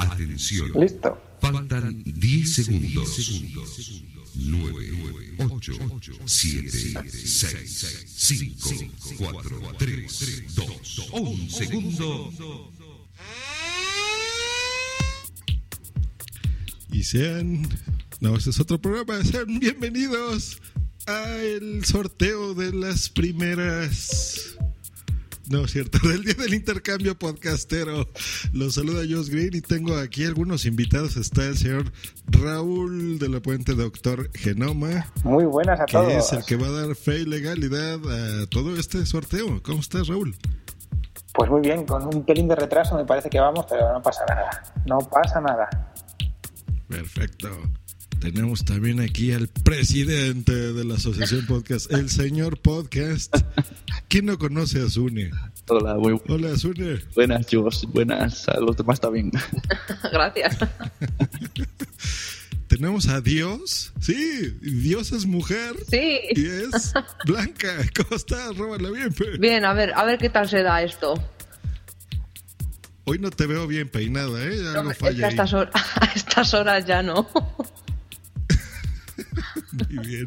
Atención. Listo. Faltan 10 segundos. 9, 8, 7, 6, 5, 4, 3, 2, 1 segundo. Y sean... No, este es otro programa. Sean bienvenidos al sorteo de las primeras... No, es cierto, del día del intercambio podcastero. Los saluda Josh Green y tengo aquí algunos invitados. Está el señor Raúl de la Puente, Doctor Genoma. Muy buenas a todos. Que es el que va a dar fe y legalidad a todo este sorteo. ¿Cómo estás, Raúl? Pues muy bien, con un pelín de retraso me parece que vamos, pero no pasa nada. No pasa nada. Perfecto. Tenemos también aquí al presidente de la Asociación Podcast, el señor Podcast. ¿Quién no conoce a Sune? Hola, muy buenas. Hola, Sune. Buenas, Josh. Buenas. A los demás también. Gracias. Tenemos a Dios. Sí, Dios es mujer. Sí. Y es blanca. ¿Cómo estás? Róbala bien. Bien, a ver qué tal se da esto. Hoy no te veo bien peinada, ¿eh? Ya no, algo falla ahí. A estas horas ya no. Muy bien.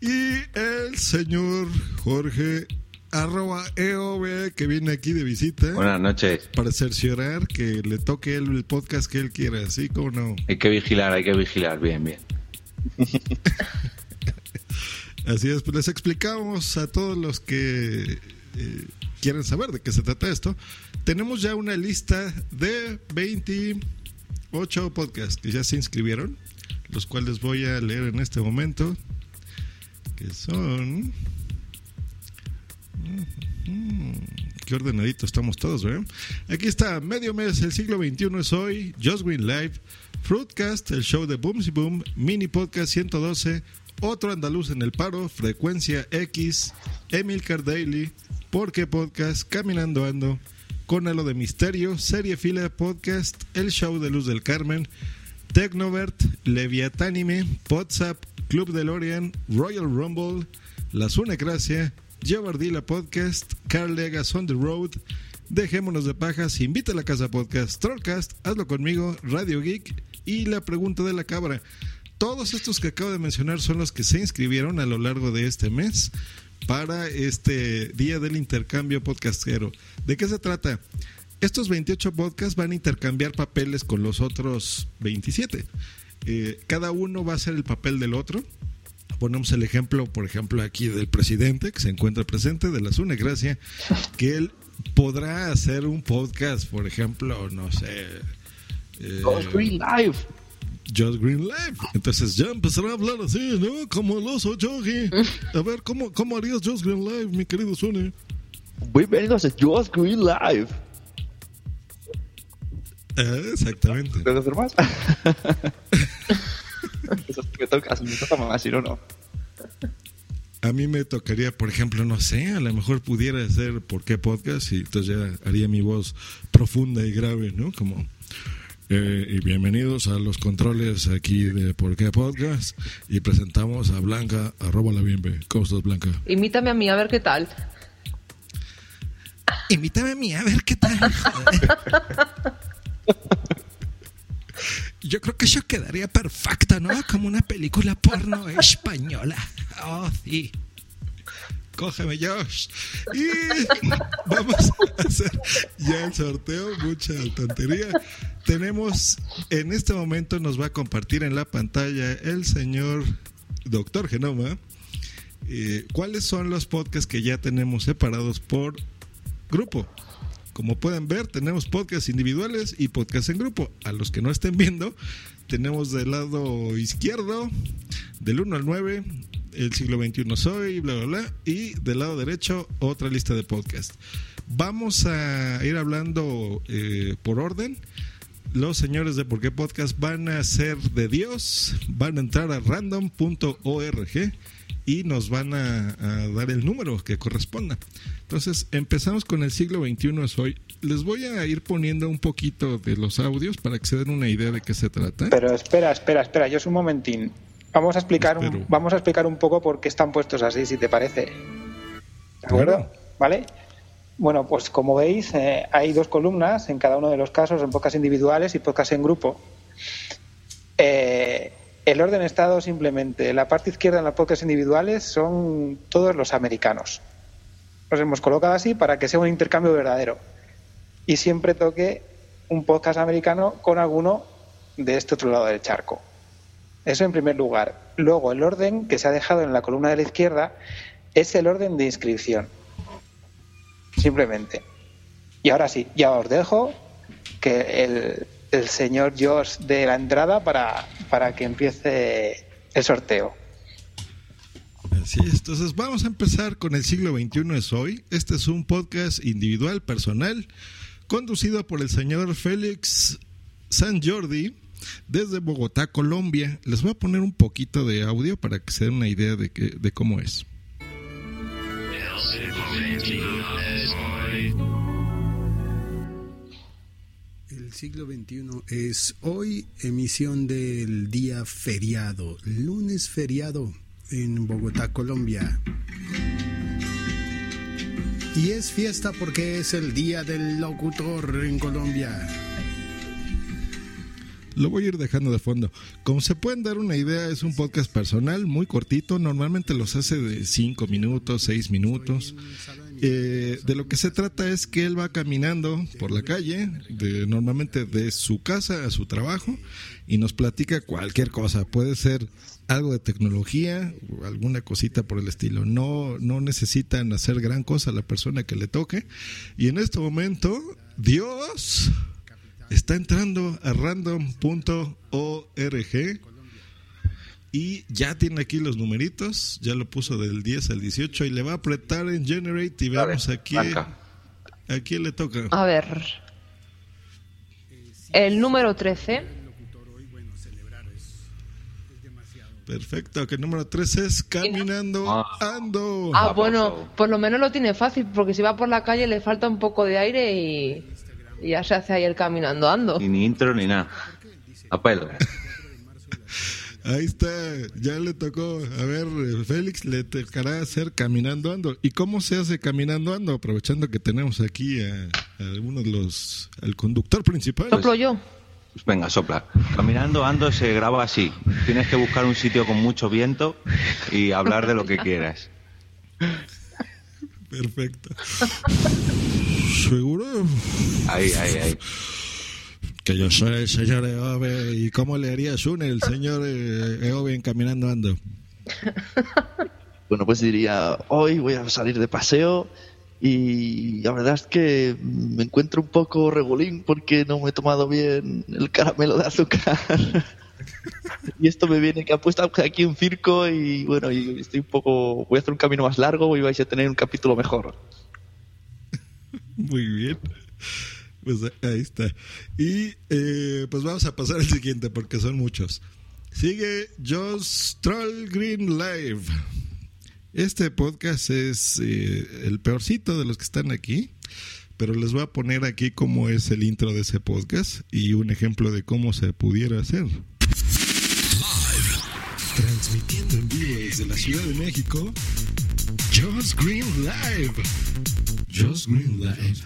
Y el señor Jorge Arroba EOV, que viene aquí de visita. Buenas noches. Para cerciorar que le toque el podcast que él quiera, ¿sí? ¿Cómo no? Hay que vigilar. Bien. Así es, pues les explicamos a todos los que quieren saber de qué se trata esto. Tenemos ya una lista de 28 podcasts que ya se inscribieron, los cuales voy a leer en este momento, que son... Qué ordenaditos estamos todos, ¿verdad? Aquí está, Medio Mes, El Siglo XXI es Hoy, Just Green Live, Fruitcast, El Show de Boomsy Boom, Mini Podcast 112, Otro Andaluz en el Paro, Frecuencia X, Emilcar Daily, Porque Podcast, Caminando Ando, Con Halo de Misterio, Serie Fila Podcast, El Show de Luz del Carmen, Technovert, Leviatánime, WhatsApp, Club DeLorean, Royal Rumble, La Sunecracia, Yabardila Podcast, Carl Legas on the Road, Dejémonos de Pajas, Invita a la Casa Podcast, Trollcast, Hazlo Conmigo, Radio Geek y La Pregunta de la Cabra. Todos estos que acabo de mencionar son los que se inscribieron a lo largo de este mes para este día del intercambio podcastero. ¿De qué se trata? Estos 28 podcasts van a intercambiar papeles con los otros 27. Cada uno va a hacer el papel del otro. Ponemos el ejemplo, por ejemplo, aquí del presidente, que se encuentra presente, de la Sune Gracia, que él podrá hacer un podcast, por ejemplo, no sé... Josh Green Live. Josh Green Live. Entonces ya empezará a hablar así, ¿no? Como el oso Jogi. A ver, ¿cómo harías Josh Green Live, mi querido Sune? Bienvenidos a Josh Green Live. Exactamente. ¿Puedes hacer más? Me toca mamá, si no. A mí me tocaría, por ejemplo, no sé, a lo mejor pudiera hacer ¿Por qué Podcast? Y entonces ya haría mi voz profunda y grave, ¿no? Como... y bienvenidos a los controles aquí de ¿Por qué Podcast? Y presentamos a Blanca, arroba la bienve. ¿Cómo estás, Blanca? Imítame a mí, a ver qué tal. Invítame a mí, a ver qué tal. Yo creo que eso quedaría perfecta, ¿no? Como una película porno española. Oh, sí. Cógeme, Josh. Y vamos a hacer ya el sorteo. Mucha tontería. Tenemos, en este momento nos va a compartir en la pantalla el señor Doctor Genoma cuáles son los podcasts que ya tenemos separados por grupo. Como pueden ver, tenemos podcasts individuales y podcasts en grupo. A los que no estén viendo, tenemos del lado izquierdo, del 1 al 9, El Siglo XXI Soy, bla, bla, bla. Y del lado derecho, otra lista de podcasts. Vamos a ir hablando por orden. Los señores de Por qué Podcast van a ser de Dios, van a entrar a random.org y nos van a dar el número que corresponda. Entonces, empezamos con El Siglo XXI es Hoy. Les voy a ir poniendo un poquito de los audios para que se den una idea de qué se trata. Pero espera, Josh, un momentín. Vamos a explicar un poco por qué están puestos así, si te parece. ¿De acuerdo? Bueno. ¿Vale? Bueno, pues como veis, hay dos columnas en cada uno de los casos, en podcasts individuales y podcasts en grupo. El orden ha estado simplemente, la parte izquierda en los podcasts individuales son todos los americanos. Los hemos colocado así para que sea un intercambio verdadero. Y siempre toque un podcast americano con alguno de este otro lado del charco. Eso en primer lugar. Luego, el orden que se ha dejado en la columna de la izquierda es el orden de inscripción. Simplemente. Y ahora sí, ya os dejo que el señor Josh dé la entrada para que empiece el sorteo. Así es, entonces vamos a empezar con El Siglo XXI es Hoy. Este es un podcast individual, personal, conducido por el señor Félix San Jordi desde Bogotá, Colombia. Les voy a poner un poquito de audio para que se den una idea de cómo es. El siglo XXI es hoy, emisión del día feriado, lunes feriado en Bogotá, Colombia. Y es fiesta porque es el día del locutor en Colombia. Lo voy a ir dejando de fondo. Como se pueden dar una idea, es un podcast personal, muy cortito. Normalmente los hace de 5 minutos, 6 minutos. De lo que se trata es que él va caminando por la calle, normalmente de su casa a su trabajo, y nos platica cualquier cosa. Puede ser algo de tecnología o alguna cosita por el estilo. No necesitan hacer gran cosa a la persona que le toque. Y en este momento, Dios... está entrando a random.org y ya tiene aquí los numeritos, ya lo puso del 10 al 18 y le va a apretar en Generate y vemos a quién le toca. A ver, el número 13. Perfecto, que el número 13 es Caminando Ando. Ah, bueno, por lo menos lo tiene fácil, porque si va por la calle le falta un poco de aire y... ya se hace ahí el Caminando Ando. Y ni intro ni nada. A pelo. Ahí está, ya le tocó. A ver, Félix, le tocará hacer Caminando Ando. ¿Y cómo se hace Caminando Ando? Aprovechando que tenemos aquí a uno de los... al conductor principal. ¿Soplo yo? Pues venga, sopla. Caminando Ando se graba así. Tienes que buscar un sitio con mucho viento y hablar de lo que quieras. Perfecto. ¿Seguro? Ahí. Que yo soy el señor EOV. ¿Y cómo le haría Sune el señor EOV en Caminando Ando? Bueno, pues diría, hoy voy a salir de paseo y la verdad es que me encuentro un poco regulín porque no me he tomado bien el caramelo de azúcar. Y esto me viene que ha puesto aquí un circo y bueno, y estoy un poco... voy a hacer un camino más largo y vais a tener un capítulo mejor. Muy bien, pues ahí está. Y pues vamos a pasar al siguiente porque son muchos. Sigue Josh Troll Green Live. Este podcast es el peorcito de los que están aquí, pero les voy a poner aquí cómo es el intro de ese podcast y un ejemplo de cómo se pudiera hacer. Live, transmitiendo en vivo desde la Ciudad de México, Josh Green Live. Just Green Live.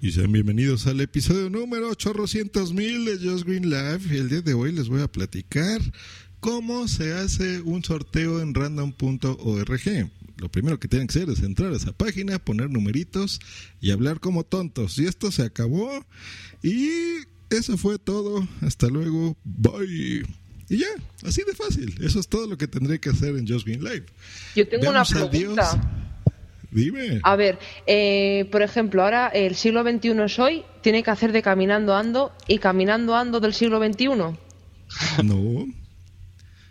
Y sean bienvenidos al episodio número 800.000 de Just Green Live. El día de hoy les voy a platicar cómo se hace un sorteo en random.org. Lo primero que tienen que hacer es entrar a esa página, poner numeritos y hablar como tontos. Y esto se acabó. Y eso fue todo. Hasta luego. Bye. Y ya, así de fácil. Eso es todo lo que tendré que hacer en Just Green Live. Yo tengo una pregunta. Adiós. Dime. A ver, por ejemplo, ahora el siglo XXI es hoy, tiene que hacer de Caminando Ando y Caminando Ando del siglo XXI. No.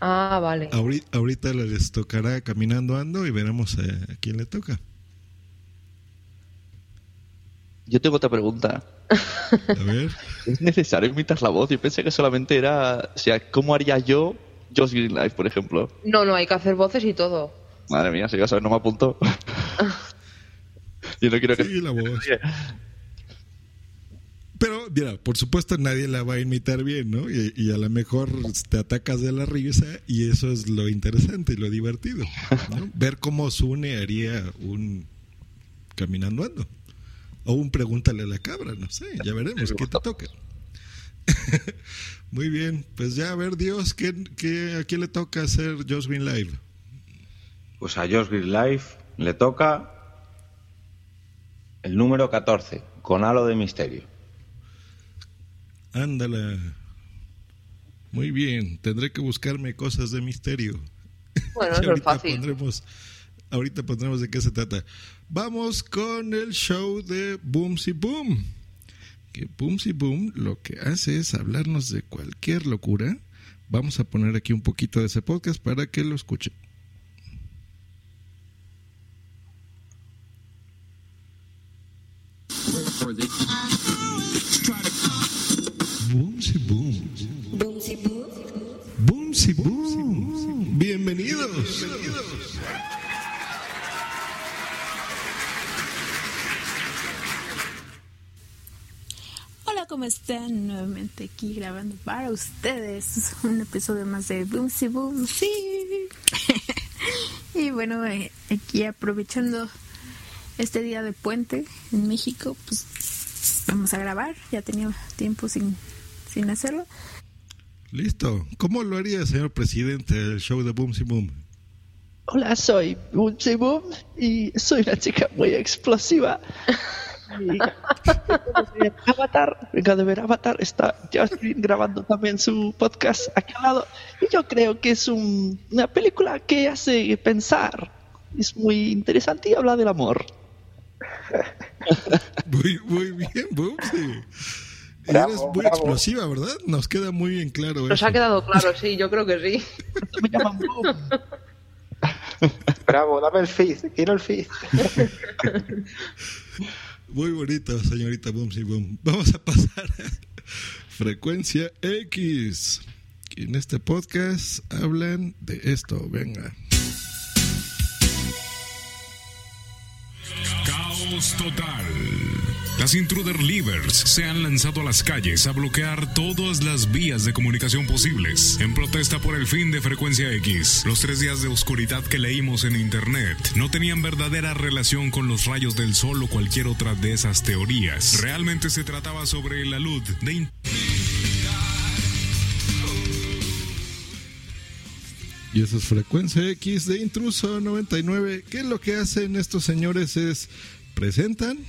Ah, vale. Ahorita les tocará Caminando Ando y veremos a quién le toca. Yo tengo otra pregunta. A ver. ¿Es necesario imitar la voz? Yo pensé que solamente era, o sea, ¿cómo haría yo Josh Green Live, por ejemplo? No, hay que hacer voces y todo. Madre mía, si vas a ver, no me apuntó. Yo no quiero que... sí, la voz. Pero, mira, por supuesto nadie la va a imitar bien, ¿no? Y a lo mejor te atacas de la risa y eso es lo interesante y lo divertido, ¿no? Ver cómo Sune haría un caminando ando. O un pregúntale a la cabra, no sé, ya veremos qué te toca. Muy bien, pues ya a ver, Dios, ¿a quién le toca hacer Josh Green Live? Pues a Josh Green Live le toca el número 14, con halo de misterio. Ándala. Muy bien, tendré que buscarme cosas de misterio. Bueno, eso es fácil. Ahorita pondremos de qué se trata. Vamos con el show de Boomsy Boom. Que Boomsy Boom lo que hace es hablarnos de cualquier locura. Vamos a poner aquí un poquito de ese podcast para que lo escuchen. Boomsy Boom. Boomsy Boom. Boomsy Boom. Bienvenidos. Hola, ¿cómo están? Nuevamente aquí grabando para ustedes un episodio más de Boomsy Boom. Sí. Y bueno, aquí aprovechando este día de puente en México, pues vamos a grabar. Ya tenía tiempo sin hacerlo. Listo. ¿Cómo lo haría, señor presidente, el show de Boomsy Boom? Hola, soy Boomsy Boom y soy una chica muy explosiva. Avatar, venga de ver Avatar, está Josh Green grabando también su podcast aquí al lado. Y yo creo que es una película que hace pensar. Es muy interesante y habla del amor. Muy bien, Boomsy. Eres muy explosiva, ¿verdad? Nos queda muy bien claro. Nos ha quedado claro, sí, yo creo que sí. Me llaman Boom. Bravo, dame el feed, quiero el feed. Muy bonito, señorita Boomsy Boom. Vamos a pasar a Frecuencia X. Que en este podcast hablan de esto, venga. Caos total. Las Intruder Leavers se han lanzado a las calles a bloquear todas las vías de comunicación posibles en protesta por el fin de Frecuencia X. Los 3 días de oscuridad que leímos en internet no tenían verdadera relación con los rayos del sol o cualquier otra de esas teorías. Realmente se trataba sobre la luz de Y eso es Frecuencia X de Intruso 99. ¿Qué es lo que hacen estos señores? Presentan.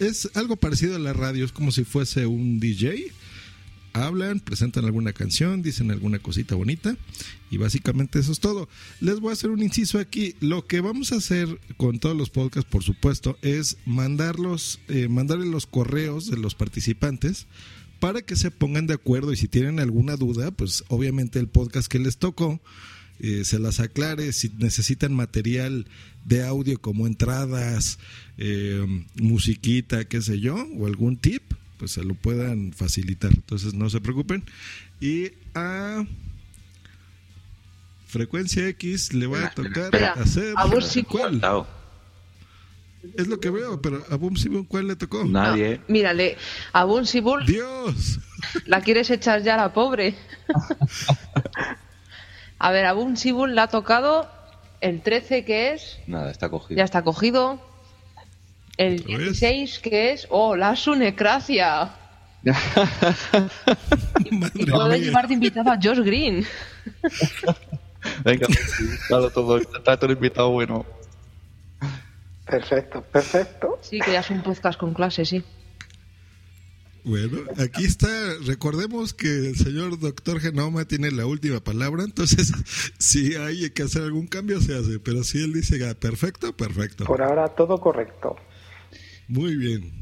Es algo parecido a la radio, es como si fuese un DJ. Hablan, presentan alguna canción, dicen alguna cosita bonita y básicamente eso es todo. Les voy a hacer un inciso aquí. Lo que vamos a hacer con todos los podcasts, por supuesto, es mandarles los correos de los participantes para que se pongan de acuerdo y si tienen alguna duda, pues obviamente el podcast que les tocó se las aclare. Si necesitan material de audio como entradas, musiquita, qué sé yo, o algún tip, pues se lo puedan facilitar. Entonces no se preocupen. Y a Frecuencia X le va a tocar hacer... A Boomsy Boom. Es lo que veo, pero a Boomsy Boom, ¿cuál le tocó? Nadie. No, mírale, a Boomsy Boom... ¡Dios! La quieres echar ya, la pobre. A ver, a Boomsy Boom le ha tocado el 13, que es... Nada, está cogido. Ya está cogido. El 16, que es... ¡Oh, la Sunecracia! Y puedes llevarte invitado a Josh Green. Venga, dalo todo. Está todo invitado, bueno. Perfecto, perfecto. Sí, que ya es un podcast con clase, sí. Bueno, aquí está. Recordemos que el señor Doctor Genoma tiene la última palabra, entonces si hay que hacer algún cambio se hace, pero si él dice que perfecto, perfecto. Por ahora todo correcto. Muy bien.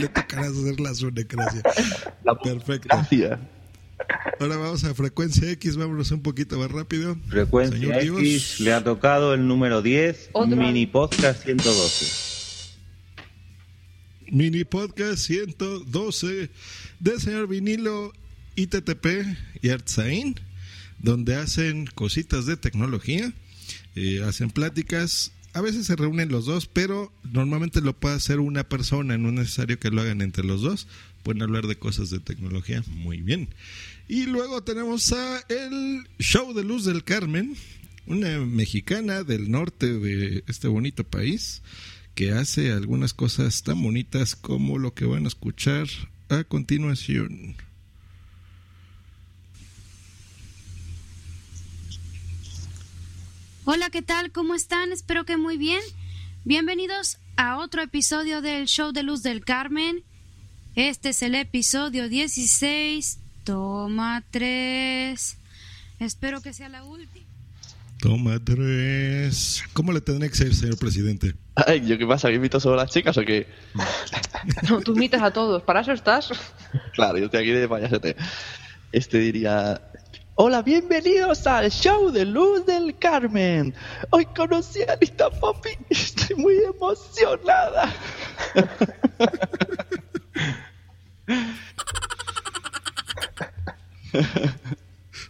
Le tocará hacer la Sunecracia. Perfecto. Gracias. Ahora vamos a Frecuencia X, vámonos un poquito más rápido. Frecuencia señor X Dios. Le ha tocado el número 10, ¿otro? Mini Podcast 112. Mini Podcast 112 del señor Vinilo, ITTP y Artsain, donde hacen cositas de tecnología, hacen pláticas, a veces se reúnen los dos, pero normalmente lo puede hacer una persona, no es necesario que lo hagan entre los dos, pueden hablar de cosas de tecnología, muy bien. Y luego tenemos a el Show de Luz del Carmen, una mexicana del norte de este bonito país, que hace algunas cosas tan bonitas como lo que van a escuchar a continuación. Hola, ¿qué tal? ¿Cómo están? Espero que muy bien. Bienvenidos a otro episodio del Show de Luz del Carmen. Este es el episodio 16, toma 3. Espero que sea la última. Toma 3. ¿Cómo le tendré que ser, señor presidente? Ay, ¿yo qué pasa? ¿Había invitado solo a las chicas o qué? No, tú invitas a todos. ¿Para eso estás? Claro, yo estoy aquí de payasete. Este diría... Hola, bienvenidos al Show de Luz del Carmen. Hoy conocí a Anita Papi y estoy muy emocionada.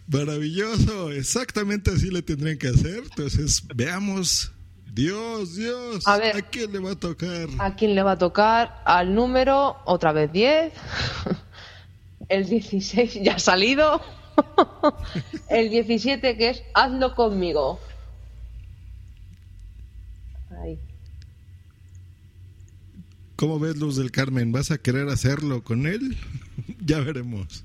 Maravilloso, exactamente así le tendrían que hacer. Entonces, veamos. Dios, a ver, ¿a quién le va a tocar? ¿A quién le va a tocar? Al número, otra vez 10. El 16 ya ha salido. El 17, que es hazlo conmigo. Ahí. ¿Cómo ves, Luz del Carmen? ¿Vas a querer hacerlo con él? Ya veremos.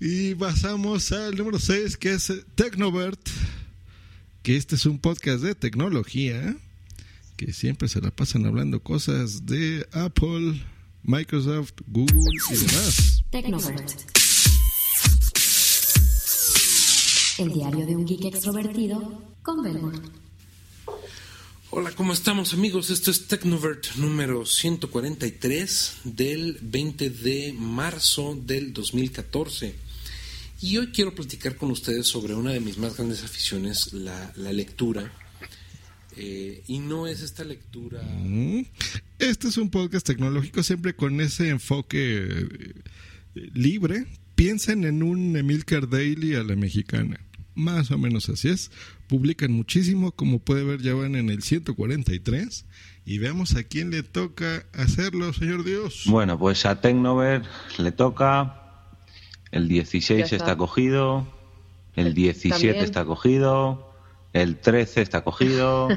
Y pasamos al número 6, que es Technovert, que este es un podcast de tecnología, que siempre se la pasan hablando cosas de Apple, Microsoft, Google y demás. Technovert, el diario de un geek extrovertido con Belma. Hola, ¿cómo estamos, amigos? Esto es Technovert número 143 del 20 de marzo del 2014. Y hoy quiero platicar con ustedes sobre una de mis más grandes aficiones, la lectura. Y no es esta lectura... Este es un podcast tecnológico siempre con ese enfoque libre. Piensen en un Emilcar Daily a la mexicana. Más o menos así es. Publican muchísimo, como puede ver ya van en el 143. Y veamos a quién le toca hacerlo, señor Dios. Bueno, pues a Technovert le toca. El 16 está cogido. El 17 también está cogido. El 13 está cogido.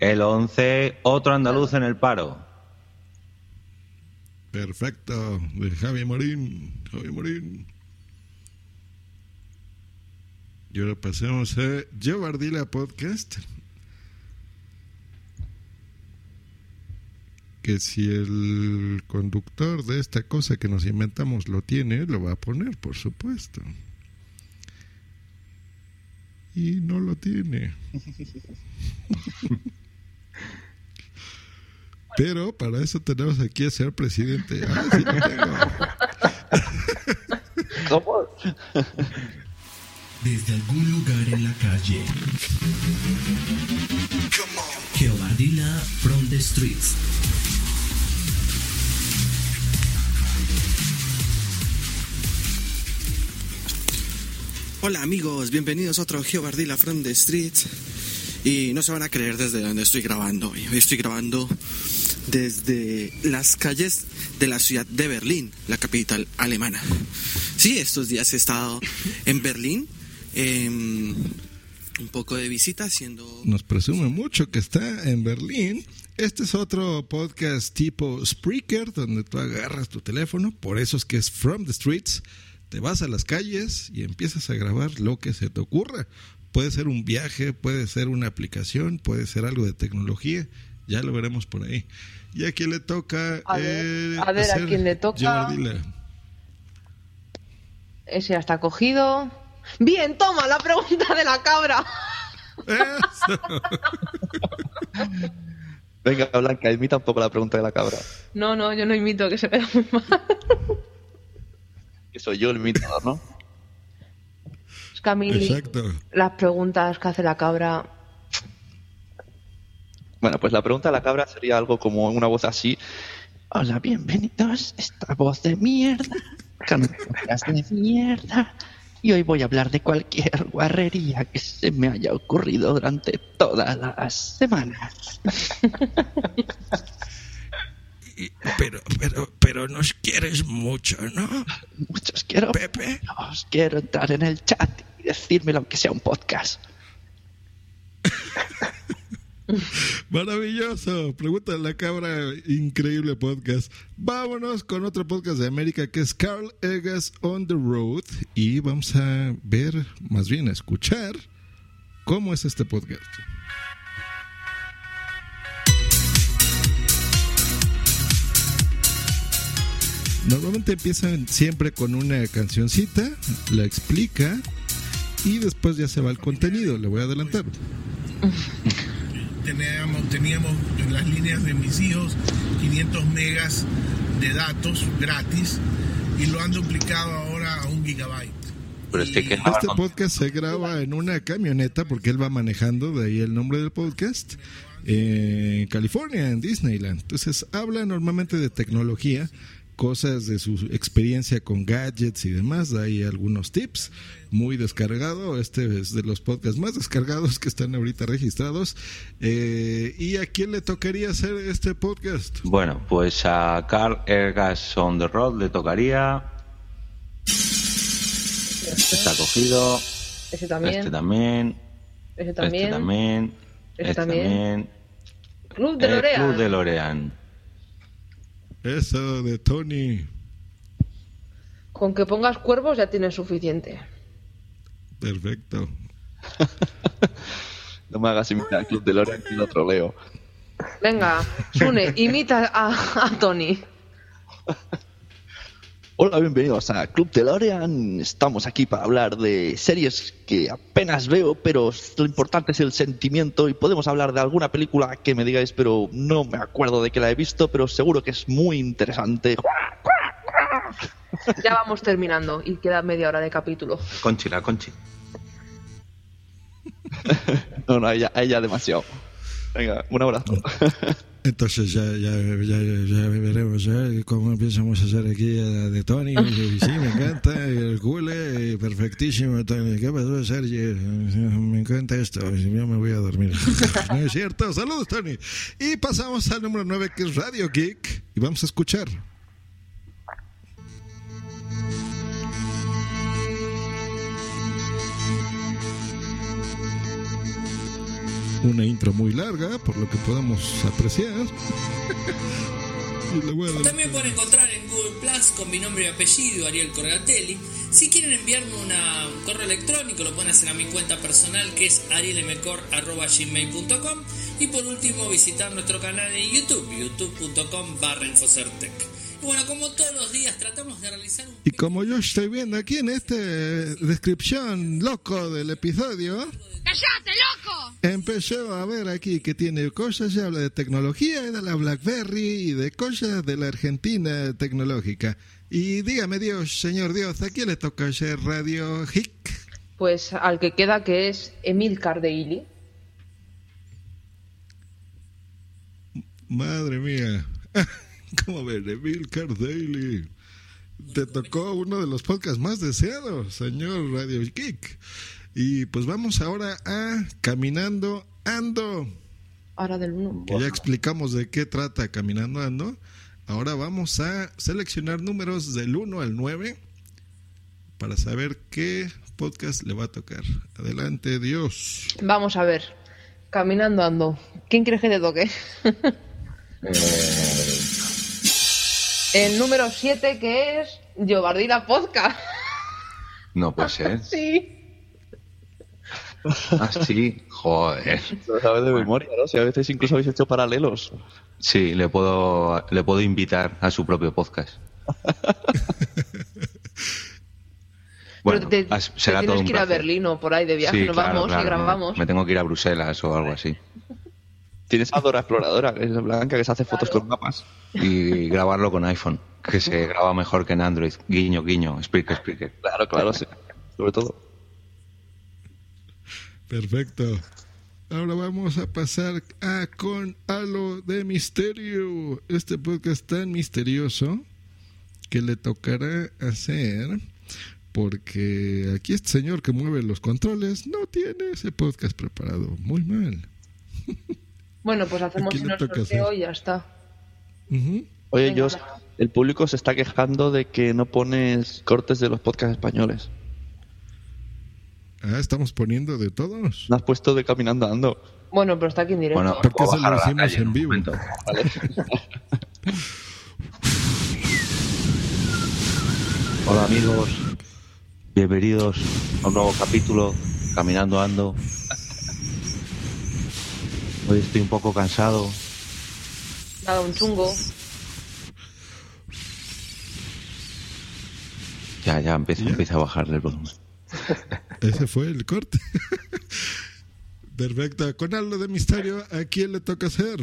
El 11, otro andaluz en el paro. Perfecto, de Javi Marín. Y ahora pasamos a Yobardila Podcast. Que si el conductor de esta cosa que nos inventamos lo tiene, lo va a poner, por supuesto. Y no lo tiene. Pero para eso tenemos aquí a ser presidente. Ah, sí lo tengo. ¿Cómo? Desde algún lugar en la calle. Geobardila from the streets. Hola, amigos, bienvenidos a otro Geobardila from the streets. Y no se van a creer desde donde estoy grabando. Hoy estoy grabando desde las calles de la ciudad de Berlín, la capital alemana. Sí, estos días he estado en Berlín. Un poco de visita haciendo... Nos presume mucho que está en Berlín. Este es otro podcast tipo Spreaker, donde tú agarras tu teléfono. Por eso es que es From the Streets. Te vas a las calles y empiezas a grabar lo que se te ocurra. Puede ser un viaje, puede ser una aplicación, puede ser algo de tecnología. Ya lo veremos por ahí. Y a quién le toca... A ver, ¿a quién le toca? Yobardila. Ese ya está cogido... Bien, toma la pregunta de la cabra. Eso. Venga, Blanca, imita un poco la pregunta de la cabra. No, yo no imito, que se me da muy mal. Que soy yo el imitador, ¿no? Es que a mí las preguntas que hace la cabra... Bueno, pues la pregunta de la cabra sería algo como una voz así. Hola, bienvenidos, esta voz de mierda. De mierda. Y hoy voy a hablar de cualquier guarrería que se me haya ocurrido durante todas las semanas. Pero nos quieres mucho, ¿no? Muchos quiero, Pepe. Os quiero entrar en el chat y decírmelo aunque sea un podcast. Maravilloso. Pregunta la cabra, increíble podcast. Vámonos con otro podcast de América, que es Carl Egas on the Road. Y vamos a ver, más bien a escuchar, cómo es este podcast. Normalmente empiezan siempre con una cancioncita, la explica y después ya se va al contenido. Le voy a adelantar. Teníamos en las líneas de mis hijos 500 megas de datos gratis y lo han duplicado ahora a 1 gigabyte. Pero este podcast se graba en una camioneta porque él va manejando, de ahí el nombre del podcast, en California, en Disneyland. Entonces habla normalmente de tecnología, cosas de su experiencia con gadgets y demás, hay algunos tips, muy descargado, este es de los podcasts más descargados que están ahorita registrados. ¿Y a quién le tocaría hacer este podcast? Bueno, pues a Carl Egas on the Road le tocaría. Este está cogido. Ese también. Este también. Ese también. Este también. Ese también. Este también. Club de Lorean. Club de Lorean. Eso de Tony. Con que pongas cuervos ya tienes suficiente. Perfecto. No me hagas imitar al Club de Lorean y lo troleo. Venga, Sune, imita a Tony. Hola, bienvenidos a Club de Lorean. Estamos aquí para hablar de series que apenas veo, pero lo importante es el sentimiento, y podemos hablar de alguna película que me digáis, pero no me acuerdo de que la he visto, pero seguro que es muy interesante. Ya vamos terminando y queda media hora de capítulo. Conchi, la Conchi. No, a ella demasiado. Venga, un abrazo. Entonces ya veremos cómo empezamos a hacer aquí de Tony. Sí, me encanta el cule, perfectísimo Tony. ¿Qué pasó, Sergio? Me encanta esto, yo me voy a dormir. No es cierto, saludos Tony. Y pasamos al número 9, que es Radio Geek, y vamos a escuchar. Una intro muy larga, por lo que podemos apreciar. También pueden encontrar en Google Plus con mi nombre y apellido, Ariel Corregatelli. Si quieren enviarme un correo electrónico, lo pueden hacer a mi cuenta personal, que es arielmcor@gmail.com. Y por último, visitar nuestro canal en YouTube, youtube.com/infocertec. Bueno, como todos los días tratamos de realizar un... Y como yo estoy viendo aquí en esta descripción loco del episodio... ¡Cállate, loco! Empezó a ver aquí que tiene cosas, ya habla de tecnología, de la BlackBerry y de cosas de la Argentina tecnológica. Y dígame Dios, señor Dios, ¿a quién le toca hacer Radio Hic? Pues al que queda, que es Emilcar Daily. Madre mía. ¿Cómo ver? Emilcar Daily. Te tocó uno de los podcasts más deseados, señor Radio Geek. Y pues vamos ahora a Caminando Ando. Ahora del 1. Ya explicamos de qué trata Caminando Ando. Ahora vamos a seleccionar números del 1 al 9 para saber qué podcast le va a tocar. Adelante, Dios. Vamos a ver. Caminando Ando. ¿Quién crees que te toque? El número 7, que es Giovardina Podcast. No puede ser. Sí. Ah, sí, joder. Lo sabes de memoria, ¿no? Si a veces incluso habéis hecho paralelos. Sí, le puedo invitar a su propio podcast. Bueno, pero será todo un placer. Tienes que ir a Berlín o por ahí de viaje, sí, nos claro, vamos claro, y grabamos. Me tengo que ir a Bruselas o algo así. Tienes a Dora Exploradora, que es blanca, que se hace fotos con mapas. Y grabarlo con iPhone, que se graba mejor que en Android. Guiño, guiño, explique. Claro, claro, sí. Sobre todo. Perfecto. Ahora vamos a pasar a Con Halo de Misterio. Este podcast tan misterioso que le tocará hacer, porque aquí este señor que mueve los controles no tiene ese podcast preparado. Muy mal. Bueno, pues hacemos un sorteo y ya está. Uh-huh. Oye, Josh, el público se está quejando de que no pones cortes de los podcasts españoles. Ah, estamos poniendo de todos. No has puesto de Caminando Ando. Bueno, pero está aquí en directo. Bueno, porque se lo hicimos en vivo. Vale. Hola amigos, bienvenidos a un nuevo capítulo, Caminando Ando. Hoy estoy un poco cansado. Me ha dado un chungo. Ya, empieza a bajarle el volumen. Ese fue el corte. Perfecto. Con algo de misterio, ¿a quién le toca hacer?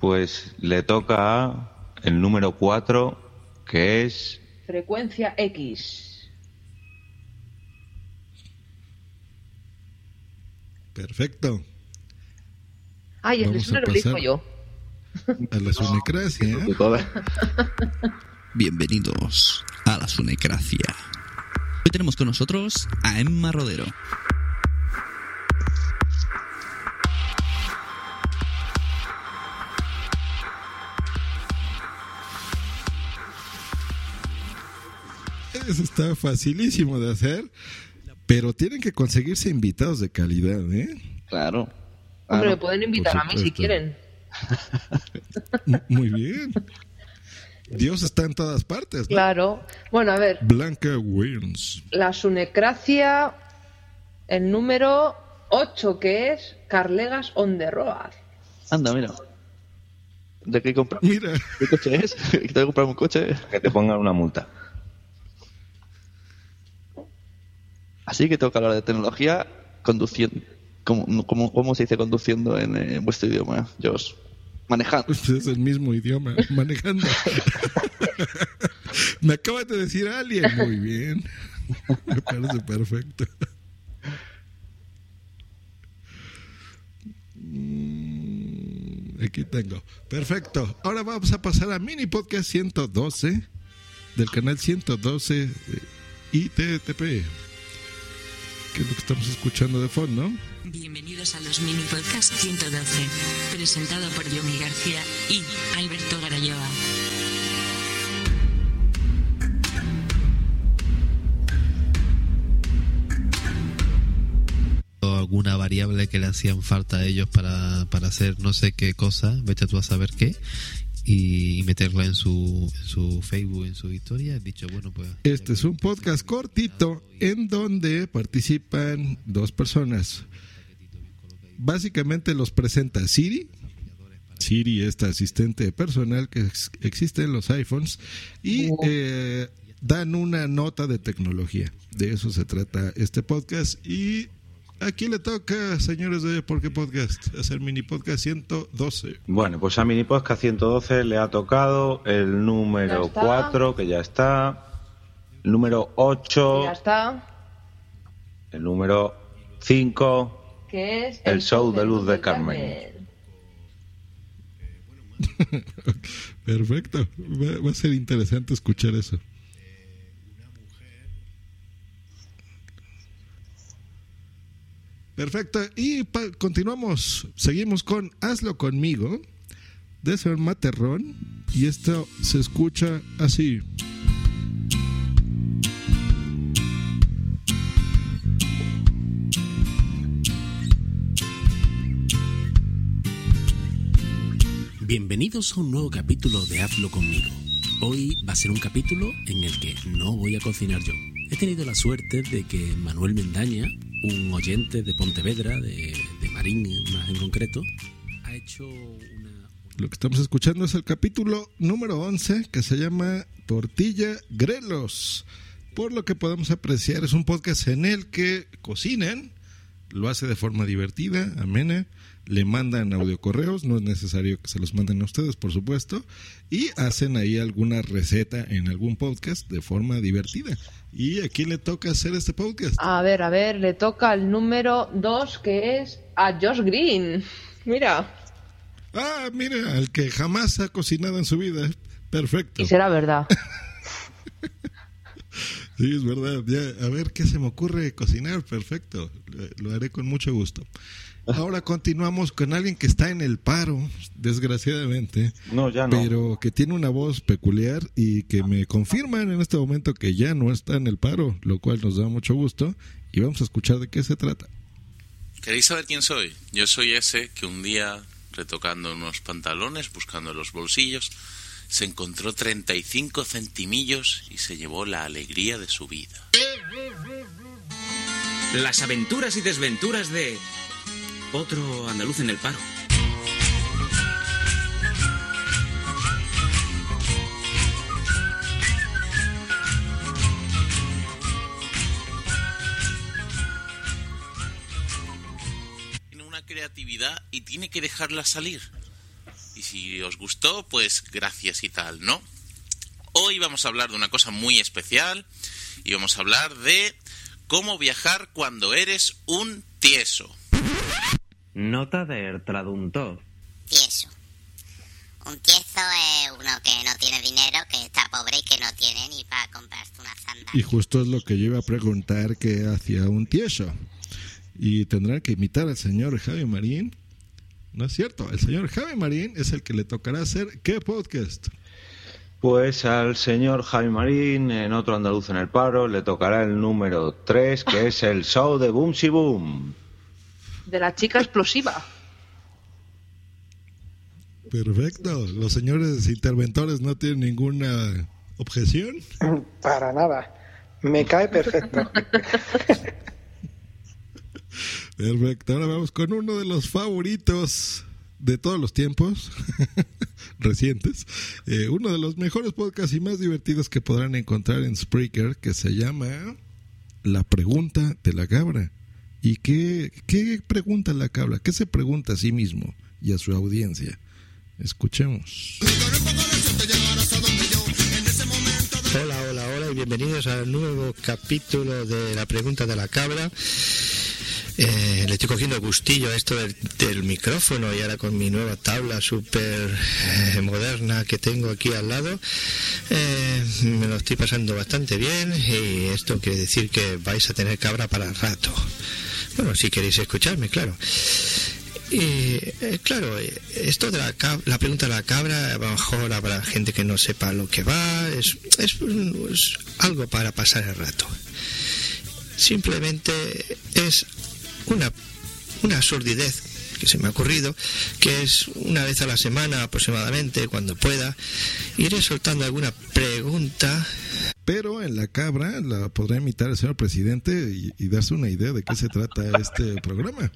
Pues le toca a el número 4, que es... Frecuencia X. Perfecto. Ay, el de Sune lo elijo yo. A la Sunecracia. Bienvenidos a la Sunecracia. Hoy tenemos con nosotros a Emma Rodero. Eso está facilísimo de hacer, pero tienen que conseguirse invitados de calidad, ¿eh? Claro. Hombre, me pueden invitar a mí si quieren. Muy bien. Dios está en todas partes, ¿no? Claro. Bueno, a ver. Blanca Williams. La Sunecracia, el número 8, que es Carlegas on the road. Anda, mira. ¿De qué comprar? Mira. ¿Qué coche es? ¿Te voy a comprar un coche? Que te pongan una multa. Así que tengo que hablar de tecnología conduciendo. ¿Cómo se dice conduciendo en vuestro idioma, Josh? Manejando. Usted es el mismo idioma, manejando. Me acabas de decir alguien. Muy bien. Me parece perfecto. Aquí tengo. Perfecto. Ahora vamos a pasar a Mini Podcast 112 del canal 112 ITTP. Que es lo que estamos escuchando de fondo. Bienvenidos a los Mini Podcast 112, presentado por Yomi García y Alberto Garayoa. Alguna variable que le hacían falta a ellos para hacer no sé qué cosa, vete tú a saber qué, y meterla en su Facebook, en su historia. He dicho, bueno, pues este es un podcast cortito en donde participan dos personas. Básicamente los presenta Siri, esta asistente personal que existe en los iPhones, y dan una nota de tecnología. De eso se trata este podcast. Y aquí le toca, señores de ¿Por qué Podcast?, hacer Mini Podcast 112. Bueno, pues a Mini Podcast 112 le ha tocado el número 4, que ya está. El número 8. Ya está. El número 5. Que es el show de luz de Carmen. Perfecto. Va a ser interesante escuchar eso. Perfecto, y continuamos, seguimos con Hazlo Conmigo, de César Materón, y esto se escucha así. Bienvenidos a un nuevo capítulo de Hazlo Conmigo. Hoy va a ser un capítulo en el que no voy a cocinar yo. He tenido la suerte de que Manuel Mendaña, un oyente de Pontevedra, de Marín más en concreto, ha hecho una... Lo que estamos escuchando es el capítulo número 11, que se llama Tortilla Grelos. Por lo que podemos apreciar, es un podcast en el que cocinan, lo hace de forma divertida, amena, le mandan audiocorreos, no es necesario que se los manden a ustedes, por supuesto, y hacen ahí alguna receta en algún podcast de forma divertida. ¿Y a quién le toca hacer este podcast? A ver, le toca el número 2, que es a Josh Green. Mira. Ah, mira, el que jamás ha cocinado en su vida. Perfecto. Y será verdad. Sí, es verdad. Ya, a ver qué se me ocurre cocinar. Perfecto. Lo haré con mucho gusto. Ahora continuamos con alguien que está en el paro, desgraciadamente. No, ya no. Pero que tiene una voz peculiar y que me confirman en este momento que ya no está en el paro, lo cual nos da mucho gusto. Y vamos a escuchar de qué se trata. ¿Queréis saber quién soy? Yo soy ese que un día, retocando unos pantalones, buscando los bolsillos, se encontró 35 centimillos y se llevó la alegría de su vida. Las aventuras y desventuras de... otro andaluz en el paro. Tiene una creatividad y tiene que dejarla salir. Y si os gustó, pues gracias y tal, ¿no? Hoy vamos a hablar de una cosa muy especial y vamos a hablar de cómo viajar cuando eres un tieso. Nota del traductor. Tieso. Un tieso es uno que no tiene dinero, que está pobre y que no tiene ni para comprarse una sandalias. Y justo es lo que yo iba a preguntar, que hacía un tieso. Y tendrán que imitar al señor Javi Marín. No es cierto, el señor Javi Marín es el que le tocará hacer ¿qué podcast? Pues al señor Javi Marín, en otro andaluz en el paro, le tocará el número 3, que es el show de Boom Si Boom. De la chica explosiva. Perfecto. Los señores interventores no tienen ninguna objeción. Para nada. Me cae perfecto. Perfecto. Ahora vamos con uno de los favoritos de todos los tiempos recientes. Uno de los mejores podcasts y más divertidos que podrán encontrar en Spreaker, que se llama La Pregunta de la Cabra. ¿Y qué pregunta la cabra? ¿Qué se pregunta a sí mismo y a su audiencia? Escuchemos. Hola y bienvenidos al nuevo capítulo de La Pregunta de la Cabra. Le estoy cogiendo gustillo a esto del micrófono y ahora con mi nueva tabla súper moderna que tengo aquí al lado. Me lo estoy pasando bastante bien y esto quiere decir que vais a tener cabra para rato. Bueno, si queréis escucharme, claro. Claro, esto de la pregunta de la cabra, a lo mejor habrá gente que no sepa lo que va, es algo para pasar el rato. Simplemente es una absurdidez que se me ha ocurrido, que es una vez a la semana aproximadamente, cuando pueda, iré soltando alguna pregunta. Pero en la cabra la podrá imitar el señor presidente y darse una idea de qué se trata este programa.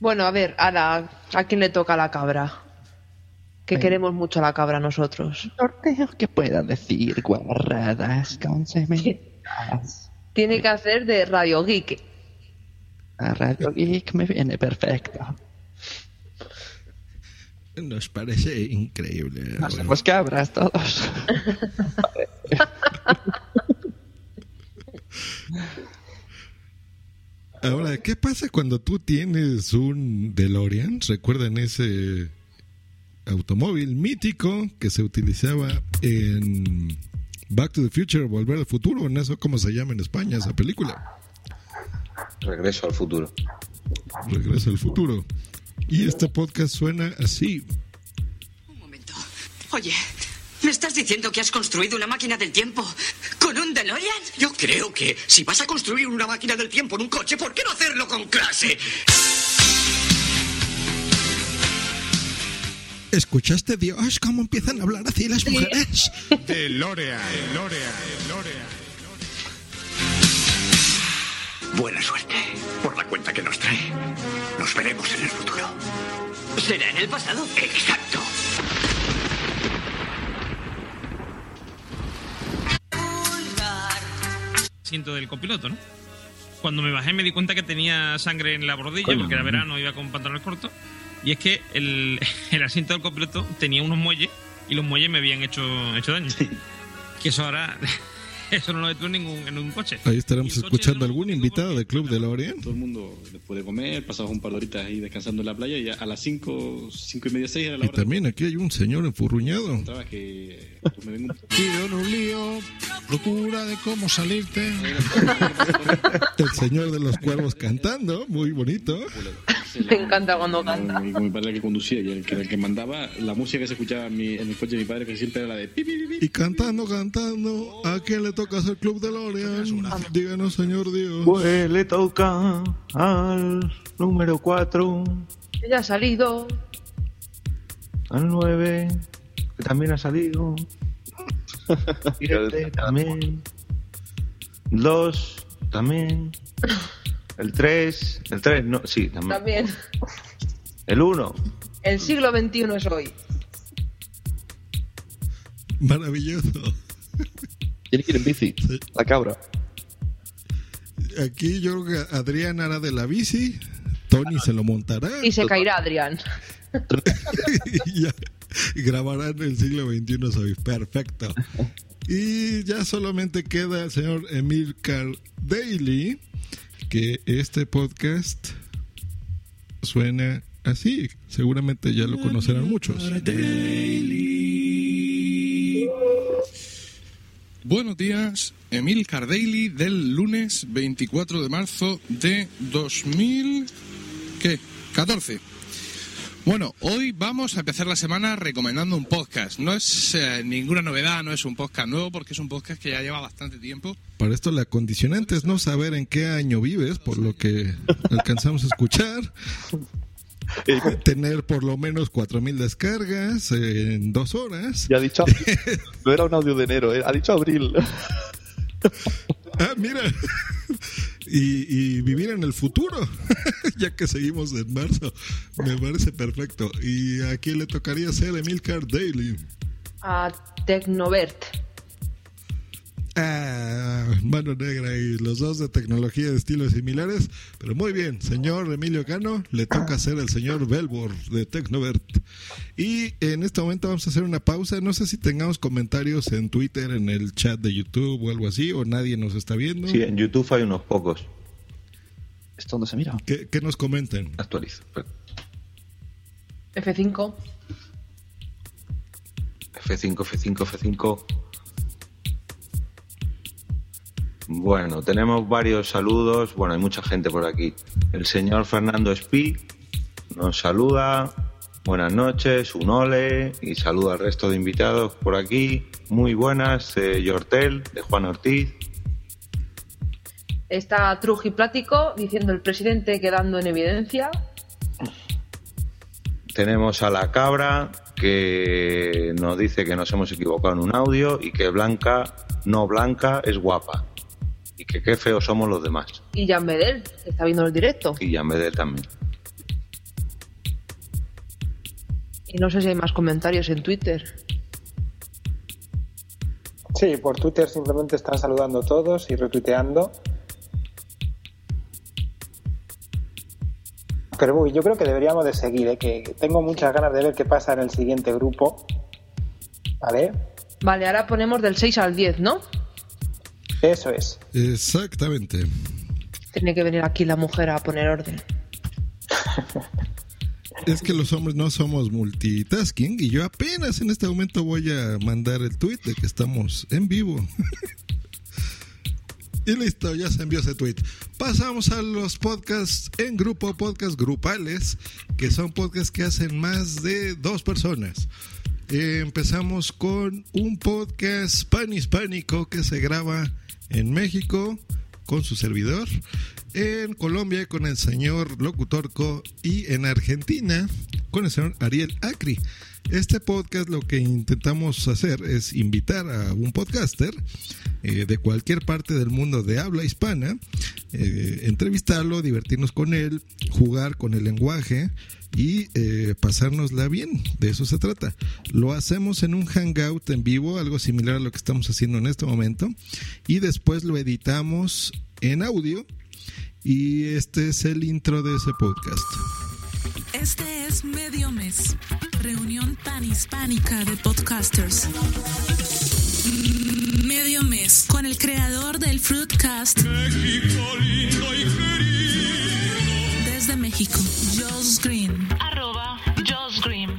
Bueno, a ver, ¿a quién le toca la cabra? Que queremos mucho a la cabra nosotros. Sorteos que puedan decir guarradas con semillas. Tiene que hacer de Radio Geek. A Radio Geek me viene perfecto. Nos parece increíble. Nos hacemos cabras todos. Ahora, ¿qué pasa cuando tú tienes un DeLorean? ¿Recuerdan ese automóvil mítico que se utilizaba en Back to the Future, Volver al Futuro, en eso, ¿cómo se llama en España esa película? Regreso al futuro. Y este podcast suena así. Un momento. Oye, ¿me estás diciendo que has construido una máquina del tiempo con un DeLorean? Yo creo que si vas a construir una máquina del tiempo en un coche, ¿por qué no hacerlo con clase? ¿Escuchaste, Dios, cómo empiezan a hablar así las mujeres? DeLorean. Buena suerte por la cuenta que nos trae. Nos veremos en el futuro. ¿Será en el pasado? Exacto. Siento del copiloto, ¿no? Cuando me bajé me di cuenta que tenía sangre en la bordilla. Coño, porque era verano, iba con pantalones cortos. Y es que el asiento del copiloto tenía unos muelles y los muelles me habían hecho daño. Sí. Que eso ahora, eso no lo detuvo en ningún coche. Ahí estaremos coche escuchando a algún invitado del Club de Lorient. Todo el mundo después de comer, pasamos un par de horitas ahí descansando en la playa y a las 5:30, 6 era la hora. Y también aquí hay un señor enfurruñado. Que me vengo en un lío, procura de cómo salirte. El señor de los cuervos cantando, muy bonito. Me encanta cuando canta. Con mi padre que conducía, que era el que mandaba la música que se escuchaba en el coche de mi padre, que siempre era la de pi, pi, pi, pi. Y cantando, cantando, ¿a quién le toca hacer Club de Lorean? Díganos, señor Dios. Pues le toca al número 4. Ella ha salido. Al 9, que también ha salido. 7 también. 2 también. El 3, no, sí, también. El 1. El siglo XXI es hoy. Maravilloso. Tiene que ir en bici, sí. La cabra. Aquí yo creo que Adrián hará de la bici, Tony se lo montará. Y se caerá Adrián. Y grabarán el siglo XXI es hoy. Perfecto. Y ya solamente queda el señor Emilcar Daily. Que este podcast suena así. Seguramente ya lo conocerán muchos. Daily. Buenos días, Emilcar Daily del lunes 24 de marzo de 2014. Bueno, hoy vamos a empezar la semana recomendando un podcast. No es ninguna novedad, no es un podcast nuevo, porque es un podcast que ya lleva bastante tiempo. Para esto la condicionante es no saber en qué año vives, por lo que alcanzamos a escuchar. Tener por lo menos 4.000 descargas en 2 horas. Ya ha dicho abril. No era un audio de enero, ha dicho abril. Ah, mira. Y vivir en el futuro, ya que seguimos en marzo. Me parece perfecto. ¿Y a quién le tocaría ser Emilcar Daily? A Technovert. Mano negra y los dos de tecnología de estilos similares. Pero muy bien, señor Emilio Cano, le toca ser el señor Belbor de Technovert. Y en este momento vamos a hacer una pausa. No sé si tengamos comentarios en Twitter, en el chat de YouTube o algo así, o nadie nos está viendo. Sí, en YouTube hay unos pocos. ¿Esto dónde se mira? ¿Qué nos comenten? Actualizo. F5. F5. Bueno, tenemos varios saludos. Bueno, hay mucha gente por aquí. El señor Fernando Espí nos saluda. Buenas noches, un ole. Y saluda al resto de invitados por aquí. Muy buenas, Yortel, de Juan Ortiz. Está Trujiplático diciendo el presidente quedando en evidencia. Tenemos a la cabra, que nos dice que nos hemos equivocado en un audio y que Blanca es guapa. Y que qué feos somos los demás. Y Jan Bedel, que está viendo el directo. Y Jan Bedel también. Y no sé si hay más comentarios en Twitter. Sí, por Twitter simplemente están saludando todos y retuiteando. Pero uy, yo creo que deberíamos de seguir, que tengo muchas ganas de ver qué pasa en el siguiente grupo. Vale, ahora ponemos del 6 al 10, ¿no? Eso es. Exactamente. Tiene que venir aquí la mujer a poner orden. Es que los hombres no somos multitasking y yo apenas en este momento voy a mandar el tweet de que estamos en vivo. Y listo, ya se envió ese tweet. Pasamos a los podcasts en grupo, podcasts grupales, que son podcasts que hacen más de 2 personas. Empezamos con un podcast panhispánico que se graba en México con su servidor, en Colombia con el señor Locutorco y en Argentina con el señor Ariel Acri. Este podcast lo que intentamos hacer es invitar a un podcaster de cualquier parte del mundo de habla hispana, entrevistarlo, divertirnos con él, jugar con el lenguaje y pasárnosla bien. De eso se trata. Lo hacemos en un hangout en vivo, algo similar a lo que estamos haciendo en este momento, y después lo editamos en audio y este es el intro de ese podcast. Este es Medio Mes, reunión panhispánica de podcasters. Medio Mes, con el creador del Fruitcast. México lindo y querido. Desde México, Josh Green. @JoshGreen.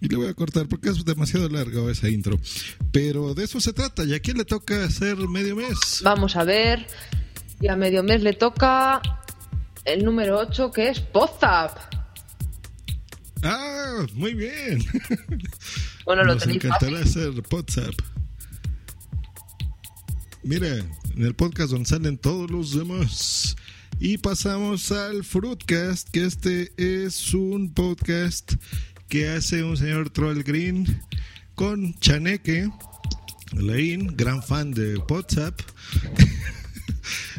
Y le voy a cortar porque es demasiado largo esa intro. Pero de eso se trata. ¿Y a quién le toca hacer Medio Mes? Vamos a ver. Y a Medio Mes le toca el número 8, que es Podzap. Ah, muy bien. Bueno, lo tenéis fácil. Nos encantará hacer WhatsApp. Mira, en el podcast donde salen todos los demás. Y pasamos al Fruitcast, que este es un podcast que hace un señor Troll Green con Chaneque Leín, gran fan de WhatsApp.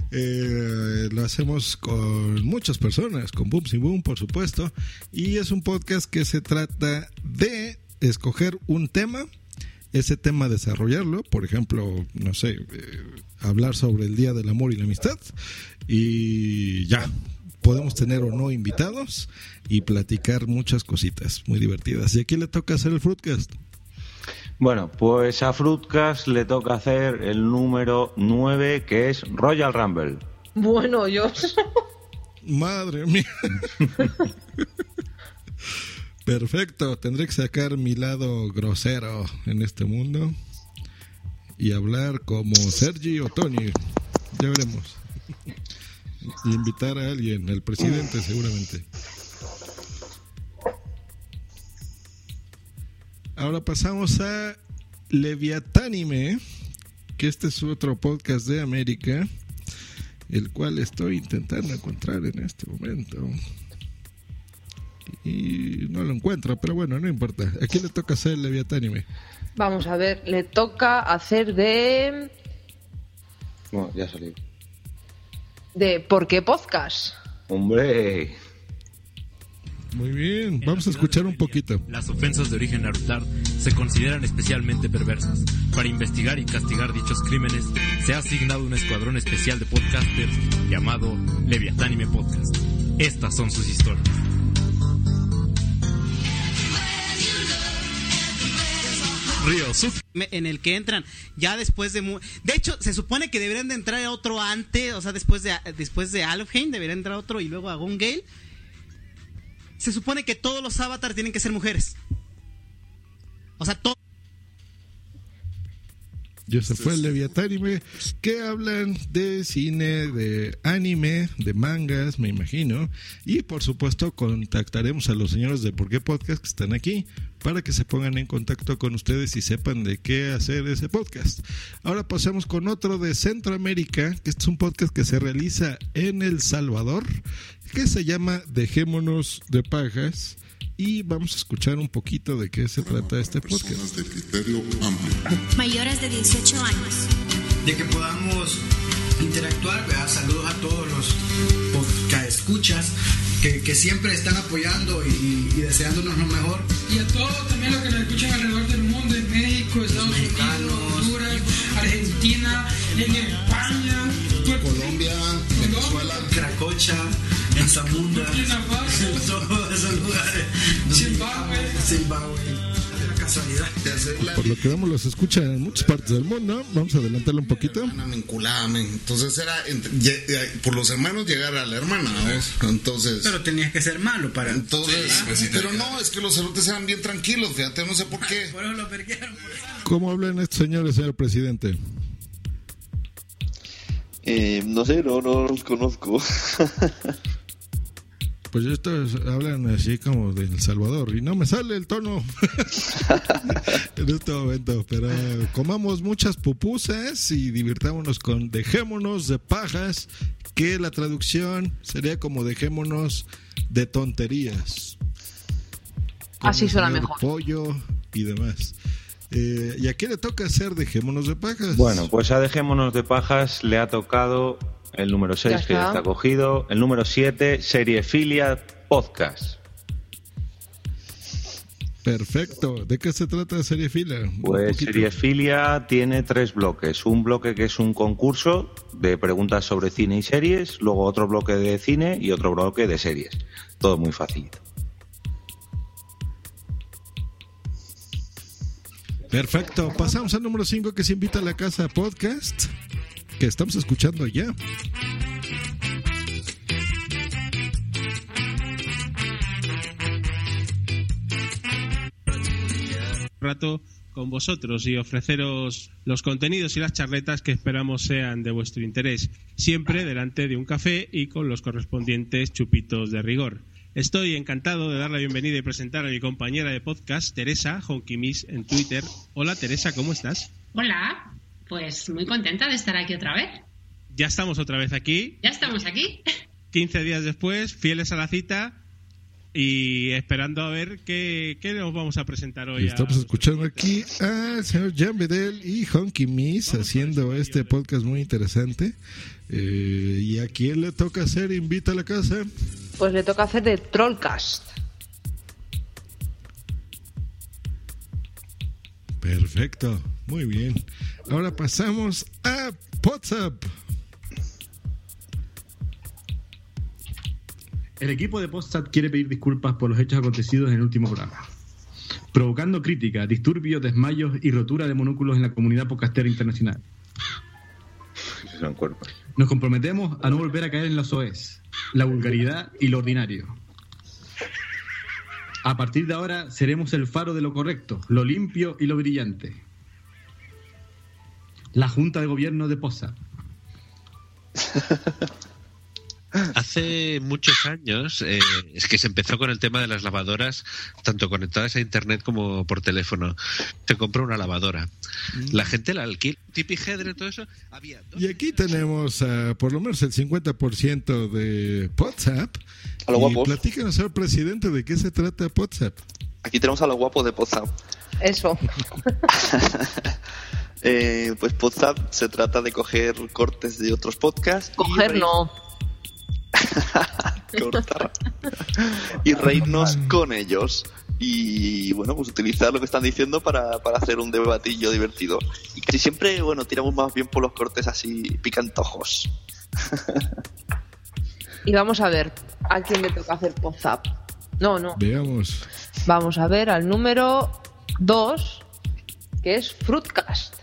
Lo hacemos con muchas personas, con Boom Sin Boom, por supuesto. Y es un podcast que se trata de escoger un tema, ese tema desarrollarlo, por ejemplo, no sé, hablar sobre el Día del Amor y la Amistad. Y ya, podemos tener o no invitados y platicar muchas cositas muy divertidas. ¿Y a quién le toca hacer el Fruitcast? Bueno, pues a Fruitcast le toca hacer el número 9, que es Royal Rumble. Bueno, yo... Madre mía. Perfecto, tendré que sacar mi lado grosero en este mundo y hablar como Sergi o Tony. Ya veremos. Y invitar a alguien, al presidente seguramente. Ahora pasamos a Leviatánime, que este es otro podcast de América, el cual estoy intentando encontrar en este momento. Y no lo encuentro, pero bueno, no importa. ¿A quién le toca hacer Leviatánime? Vamos a ver, le toca hacer de... Bueno, ya salí. De ¿Por qué podcast? ¡Hombre! Muy bien, vamos a escuchar un poquito. Las ofensas de origen arutar se consideran especialmente perversas. Para investigar y castigar dichos crímenes, se ha asignado un escuadrón especial de podcasters llamado Leviatánime Podcast. Estas son sus historias. Río Suf. En el que entran ya después de... De hecho, se supone que deberían de entrar a otro antes, o sea, después de Alfheim deberían entrar a otro y luego a Gungale. Se supone que todos los avatars tienen que ser mujeres. O sea, todo. Ya se fue el Leviatánime. Que hablan de cine, de anime, de mangas, me imagino. Y por supuesto, contactaremos a los señores de Por qué Podcast que están aquí para que se pongan en contacto con ustedes y sepan de qué hacer ese podcast. Ahora pasamos con otro de Centroamérica, que este es un podcast que se realiza en El Salvador, que se llama Dejémonos de Pajas, y vamos a escuchar un poquito de qué se trata este podcast. De criterio amplio. Mayores de 18 años. De que podamos interactuar, ¿verdad? Saludos a todos los podcaescuchas que siempre están apoyando y deseándonos lo mejor. Y a todos también los que nos escuchan alrededor del mundo, en México, Estados Unidos, Honduras, Argentina, en España, Colombia, Venezuela, Cracocha, Zamunda, todos esos lugares. Zimbabue. La casualidad. Por lo que vemos, los escuchan en muchas partes del mundo. Vamos a adelantarlo un poquito. Entonces era por los hermanos llegar a la hermana, ¿no? Entonces. Pero tenías que ser malo para. Entonces. Sí, pues, sí, pero no, es que los cerotes eran bien tranquilos, fíjate, no sé por qué. Por eso lo perquearon. ¿Cómo hablan estos señores, señor presidente? No sé, no los conozco. Pues estos hablan así como de El Salvador y no me sale el tono en este momento, pero comamos muchas pupusas y divirtámonos con Dejémonos de Pajas, que la traducción sería como Dejémonos de Tonterías. Así suena mejor. Pollo y demás. ¿Y a quién le toca hacer Dejémonos de Pajas? Bueno, pues a Dejémonos de Pajas le ha tocado el número 6, que ya está cogido. El número 7, Seriefilia Podcast. Perfecto. ¿De qué se trata Seriefilia? Pues Seriefilia tiene 3 bloques. Un bloque que es un concurso de preguntas sobre cine y series, luego otro bloque de cine y otro bloque de series. Todo muy facilito. Perfecto. Pasamos al número 5, que se invita a la casa podcast, que estamos escuchando ya. Rato con vosotros y ofreceros los contenidos y las charletas que esperamos sean de vuestro interés, siempre delante de un café y con los correspondientes chupitos de rigor. Estoy encantado de dar la bienvenida y presentar a mi compañera de podcast, Teresa Honkimis, en Twitter. Hola, Teresa, ¿cómo estás? Hola, pues muy contenta de estar aquí otra vez. Ya estamos otra vez aquí. Ya estamos aquí. 15 días después, fieles a la cita y esperando a ver qué nos vamos a presentar hoy. Estamos escuchando aquí al señor Jan Bedel y Honkimis haciendo este podcast muy interesante. ¿Y a quién le toca hacer Invita a la Casa? Pues le toca hacer de Trollcast. Perfecto, muy bien. Ahora pasamos a WhatsApp. El equipo de WhatsApp quiere pedir disculpas por los hechos acontecidos en el último programa, provocando críticas, disturbios, desmayos y rotura de monóculos en la comunidad podcastera internacional. Nos comprometemos a no volver a caer en los soez, la vulgaridad y lo ordinario. A partir de ahora seremos el faro de lo correcto, lo limpio y lo brillante. La Junta de Gobierno de Poza. Hace muchos años es que se empezó con el tema de las lavadoras, tanto conectadas a internet como por teléfono. Se compró una lavadora. La gente la alquila, tipijedre, todo eso. Había dos. Y aquí tenemos por lo menos el 50% de WhatsApp. A los guapos. Platícanos, señor presidente, de qué se trata WhatsApp. Aquí tenemos a los guapos de WhatsApp. Eso. Pues WhatsApp se trata de coger cortes de otros podcasts. Coger no. Cortar y reírnos con ellos y bueno, pues utilizar lo que están diciendo para hacer un debatillo divertido y que siempre, bueno, tiramos más bien por los cortes así picantojos. Y vamos a ver a quién le toca hacer WhatsApp. Veamos. Vamos a ver al número 2, que es Fruitcast.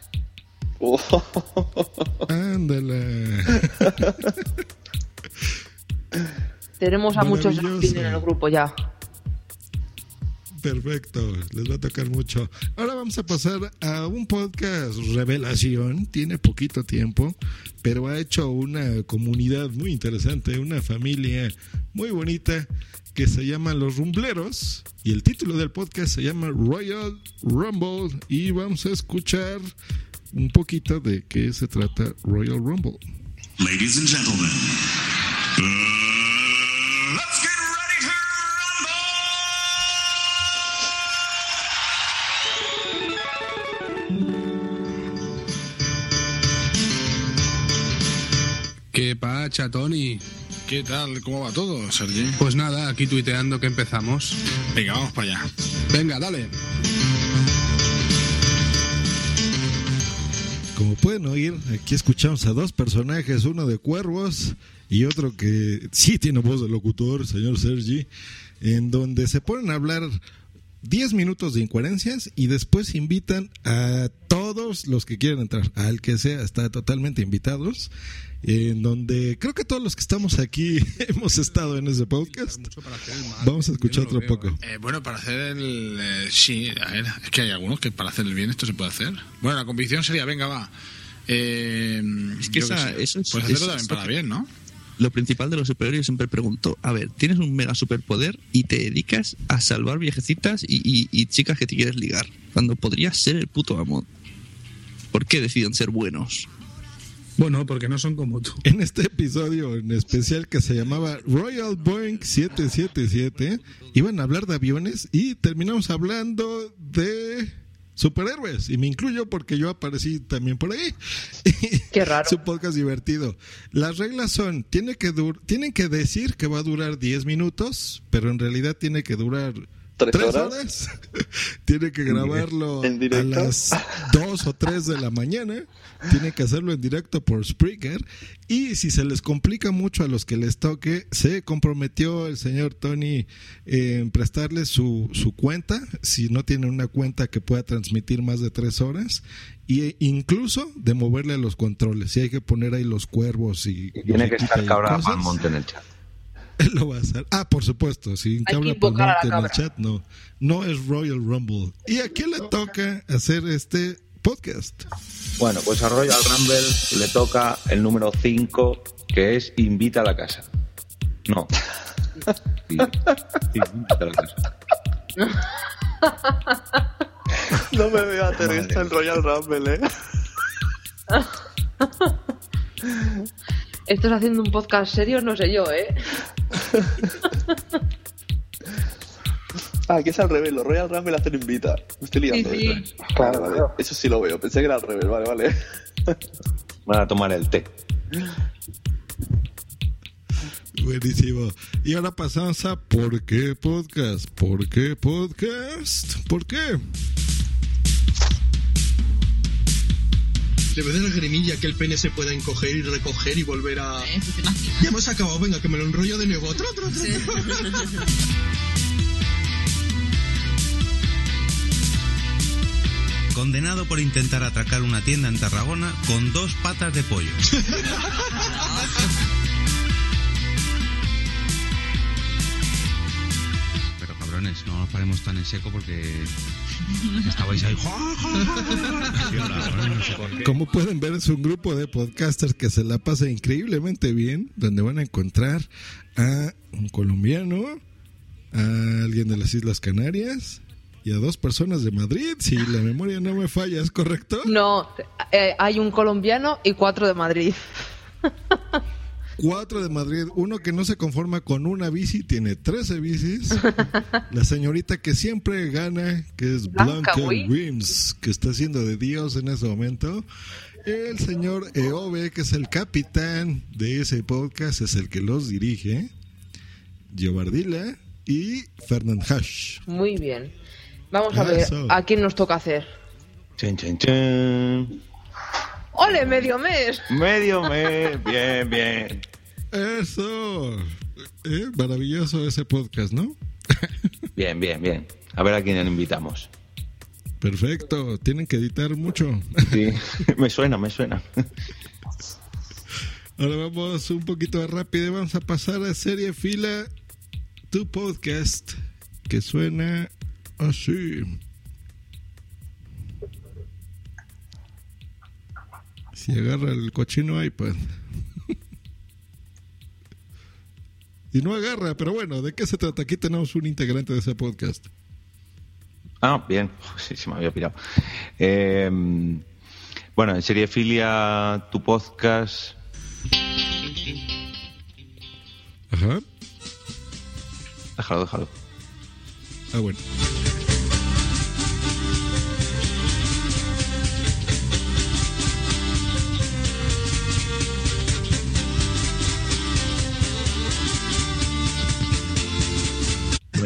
Ándale. Tenemos a muchos en el grupo ya. Perfecto, les va a tocar mucho. Ahora vamos a pasar a un podcast revelación. Tiene poquito tiempo, pero ha hecho una comunidad muy interesante, una familia muy bonita que se llama Los Rumbleros. Y el título del podcast se llama Royal Rumble. Y vamos a escuchar un poquito de qué se trata Royal Rumble. Ladies and gentlemen. Let's get ready to rumble. ¿Qué pacha, Tony? ¿Qué tal? ¿Cómo va todo, Sergi? Pues nada, aquí tuiteando que empezamos. Venga, vamos para allá. Venga, dale. Como pueden oír, aquí escuchamos a dos personajes, uno de cuervos y otro que sí tiene voz de locutor, señor Sergi, en donde se ponen a hablar 10 minutos de incoherencias y después invitan a todos los que quieran entrar, al que sea, está totalmente invitados, en donde creo que todos los que estamos aquí hemos estado en ese podcast. Vamos a escuchar otro poco. Bueno, para hacer el... sí, a ver, es que hay algunos que para hacer el bien esto se puede hacer. Bueno, la convicción sería, venga, va. Es que esa... Que eso es, puedes hacerlo también para bien, ¿no? Lo principal de los superhéroes, siempre pregunto, a ver, tienes un mega superpoder y te dedicas a salvar viejecitas y chicas que te quieres ligar, cuando podrías ser el puto amo. ¿Por qué deciden ser buenos? Bueno, porque no son como tú. En este episodio en especial que se llamaba Royal Boeing 777, iban a hablar de aviones y terminamos hablando de... superhéroes, y me incluyo porque yo aparecí también por ahí. Qué raro. Su podcast divertido. Las reglas son, tienen que decir que va a durar 10 minutos, pero en realidad tiene que durar 3 horas. Tiene que grabarlo a las 2 o 3 de la mañana. Tiene que hacerlo en directo por Spreaker. Y si se les complica mucho a los que les toque, se comprometió el señor Tony en prestarles su cuenta, si no tienen una cuenta que pueda transmitir más de 3 horas, e incluso de moverle los controles. Si hay que poner ahí los cuervos y tiene que estar Cabra Palmonte en el chat. Él lo va a hacer. Ah, por supuesto, sin Cabra Palmonte en el chat, no es Royal Rumble. ¿Y a quién le toca hacer este podcast? Bueno, pues a Royal Rumble le toca el número 5, que es Invita a la Casa. No. Sí, muchas gracias. No me veo a Teresa en Royal Rumble, ¿eh? ¿Estás haciendo un podcast serio? No sé yo, ¿eh? Ah, que es al revés. Los Royal Rumble hacen invita. Me estoy liando. Sí. Claro, vale. Eso sí lo veo. Pensé que era al revés. Vale, vale. Van a tomar el té. Buenísimo. Y ahora pasamos a ¿Por qué podcast? ¿Por qué podcast? ¿Por qué? Le ve de la grimilla que el pene se pueda encoger y recoger y volver a... Ya hemos acabado, venga, que me lo enrollo de nuevo. Sí. Condenado por intentar atracar una tienda en Tarragona con 2 patas de pollo. Pero cabrones, no nos paremos tan en seco porque... Estabais ahí. Como pueden ver, es un grupo de podcasters que se la pasa increíblemente bien, donde van a encontrar a un colombiano, a alguien de las Islas Canarias y a 2 personas de Madrid, si la memoria no me falla, ¿es correcto? No, hay un colombiano y 4 de Madrid. 4 de Madrid, uno que no se conforma con una bici, tiene 13 bicis. La señorita que siempre gana, que es Blanca Wims, que está siendo de Dios en ese momento. El señor EOV, que es el capitán de ese podcast, es el que los dirige. Giovardila y Fernand Hash. Muy bien. Vamos a ver a quién nos toca hacer. Chin, chin, chin. ¡Ole, medio mes! ¡Medio mes! ¡Bien, bien! ¡Eso! Maravilloso ese podcast, ¿no? Bien, bien, bien. A ver a quién le invitamos. Perfecto. Tienen que editar mucho. Sí, me suena, me suena. Ahora vamos un poquito más rápido. Vamos a pasar a serie fila. Tu podcast que suena así. Si agarra el cochino iPad. Y no agarra, pero bueno, ¿de qué se trata? Aquí tenemos un integrante de ese podcast. Ah, bien. Sí, se me había pirado. Bueno, en serie filia, tu podcast. Ajá. Déjalo, déjalo. Ah, bueno.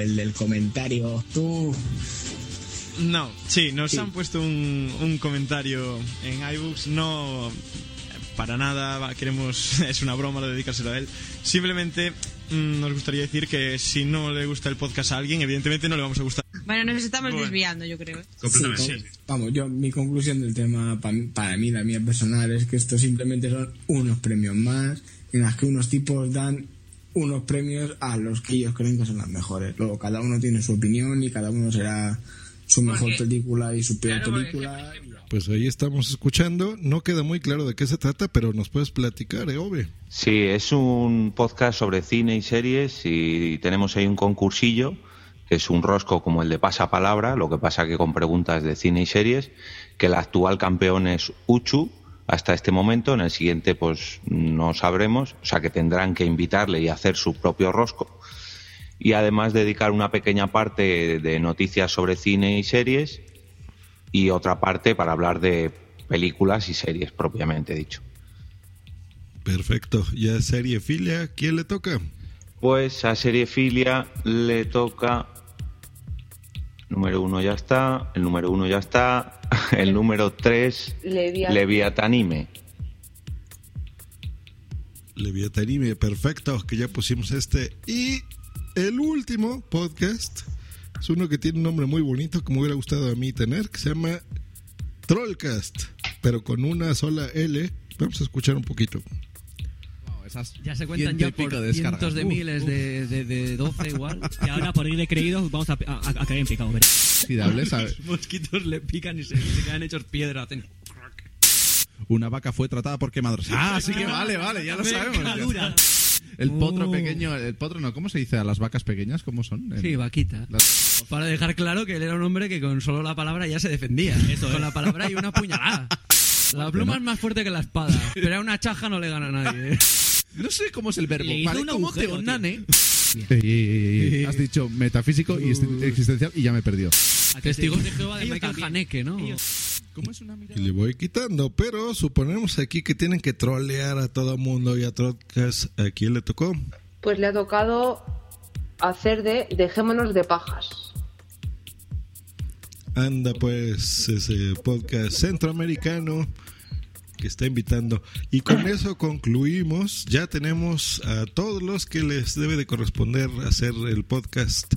El del comentario, tú. No, sí, nos sí han puesto un comentario en iBooks, no para nada, queremos, es una broma dedicárselo a él. Simplemente nos gustaría decir que si no le gusta el podcast a alguien, evidentemente no le vamos a gustar. Bueno, nos estamos desviando, yo creo. Completamente. Sí, vamos, yo, mi conclusión del tema, para mí, la mía personal, es que esto simplemente son unos premios más en las que unos tipos dan unos premios a los que ellos creen que son las mejores. Luego cada uno tiene su opinión y cada uno será su mejor película y su peor película. Pues ahí estamos escuchando. No queda muy claro de qué se trata, pero nos puedes platicar, Ove. Sí, es un podcast sobre cine y series y tenemos ahí un concursillo que es un rosco como el de Pasapalabra, lo que pasa que con preguntas de cine y series, que el actual campeón es Uchu. Hasta este momento, en el siguiente pues no sabremos, o sea que tendrán que invitarle y hacer su propio rosco y además dedicar una pequeña parte de noticias sobre cine y series y otra parte para hablar de películas y series propiamente dicho. Perfecto, y a Seriefilia, ¿quién le toca? Pues a Seriefilia le toca número 1, ya está, el número 1 ya está. El número 3, Leviatanime. Leviatanime, perfecto, que ya pusimos este. Y el último podcast es uno que tiene un nombre muy bonito que me hubiera gustado a mí tener, que se llama Trollcast, pero con una sola L. Vamos a escuchar un poquito. Esas ya se cuentan ya por de cientos de miles de 12 igual. Y ahora por ir de creídos vamos a caer en picado. Los mosquitos le pican y se quedan hechos piedra. Una vaca fue tratada por quemaduras. Ah, sí que vale, ya lo sabemos. El potro pequeño, el potro no, ¿cómo se dice? ¿A las vacas pequeñas? ¿Cómo son? Sí, vaquita. Las... Para dejar claro que él era un hombre que con solo la palabra ya se defendía. Eso con es. La palabra y una puñalada. La pluma es más fuerte que la espada. Pero a una chaja no le gana a nadie. No sé cómo es el verbo. Vale, como te onane. Has dicho metafísico y existencial y ya me perdió. Testigos de Jehová de Michael Haneke, ¿no? ¿Cómo es una mirada? Y le voy quitando, pero suponemos aquí que tienen que trolear a todo mundo y a Trotcast. ¿A quién le tocó? Pues le ha tocado hacer de dejémonos de pajas. Anda pues ese podcast centroamericano que está invitando. Y con eso concluimos. Ya tenemos a todos los que les debe de corresponder hacer el podcast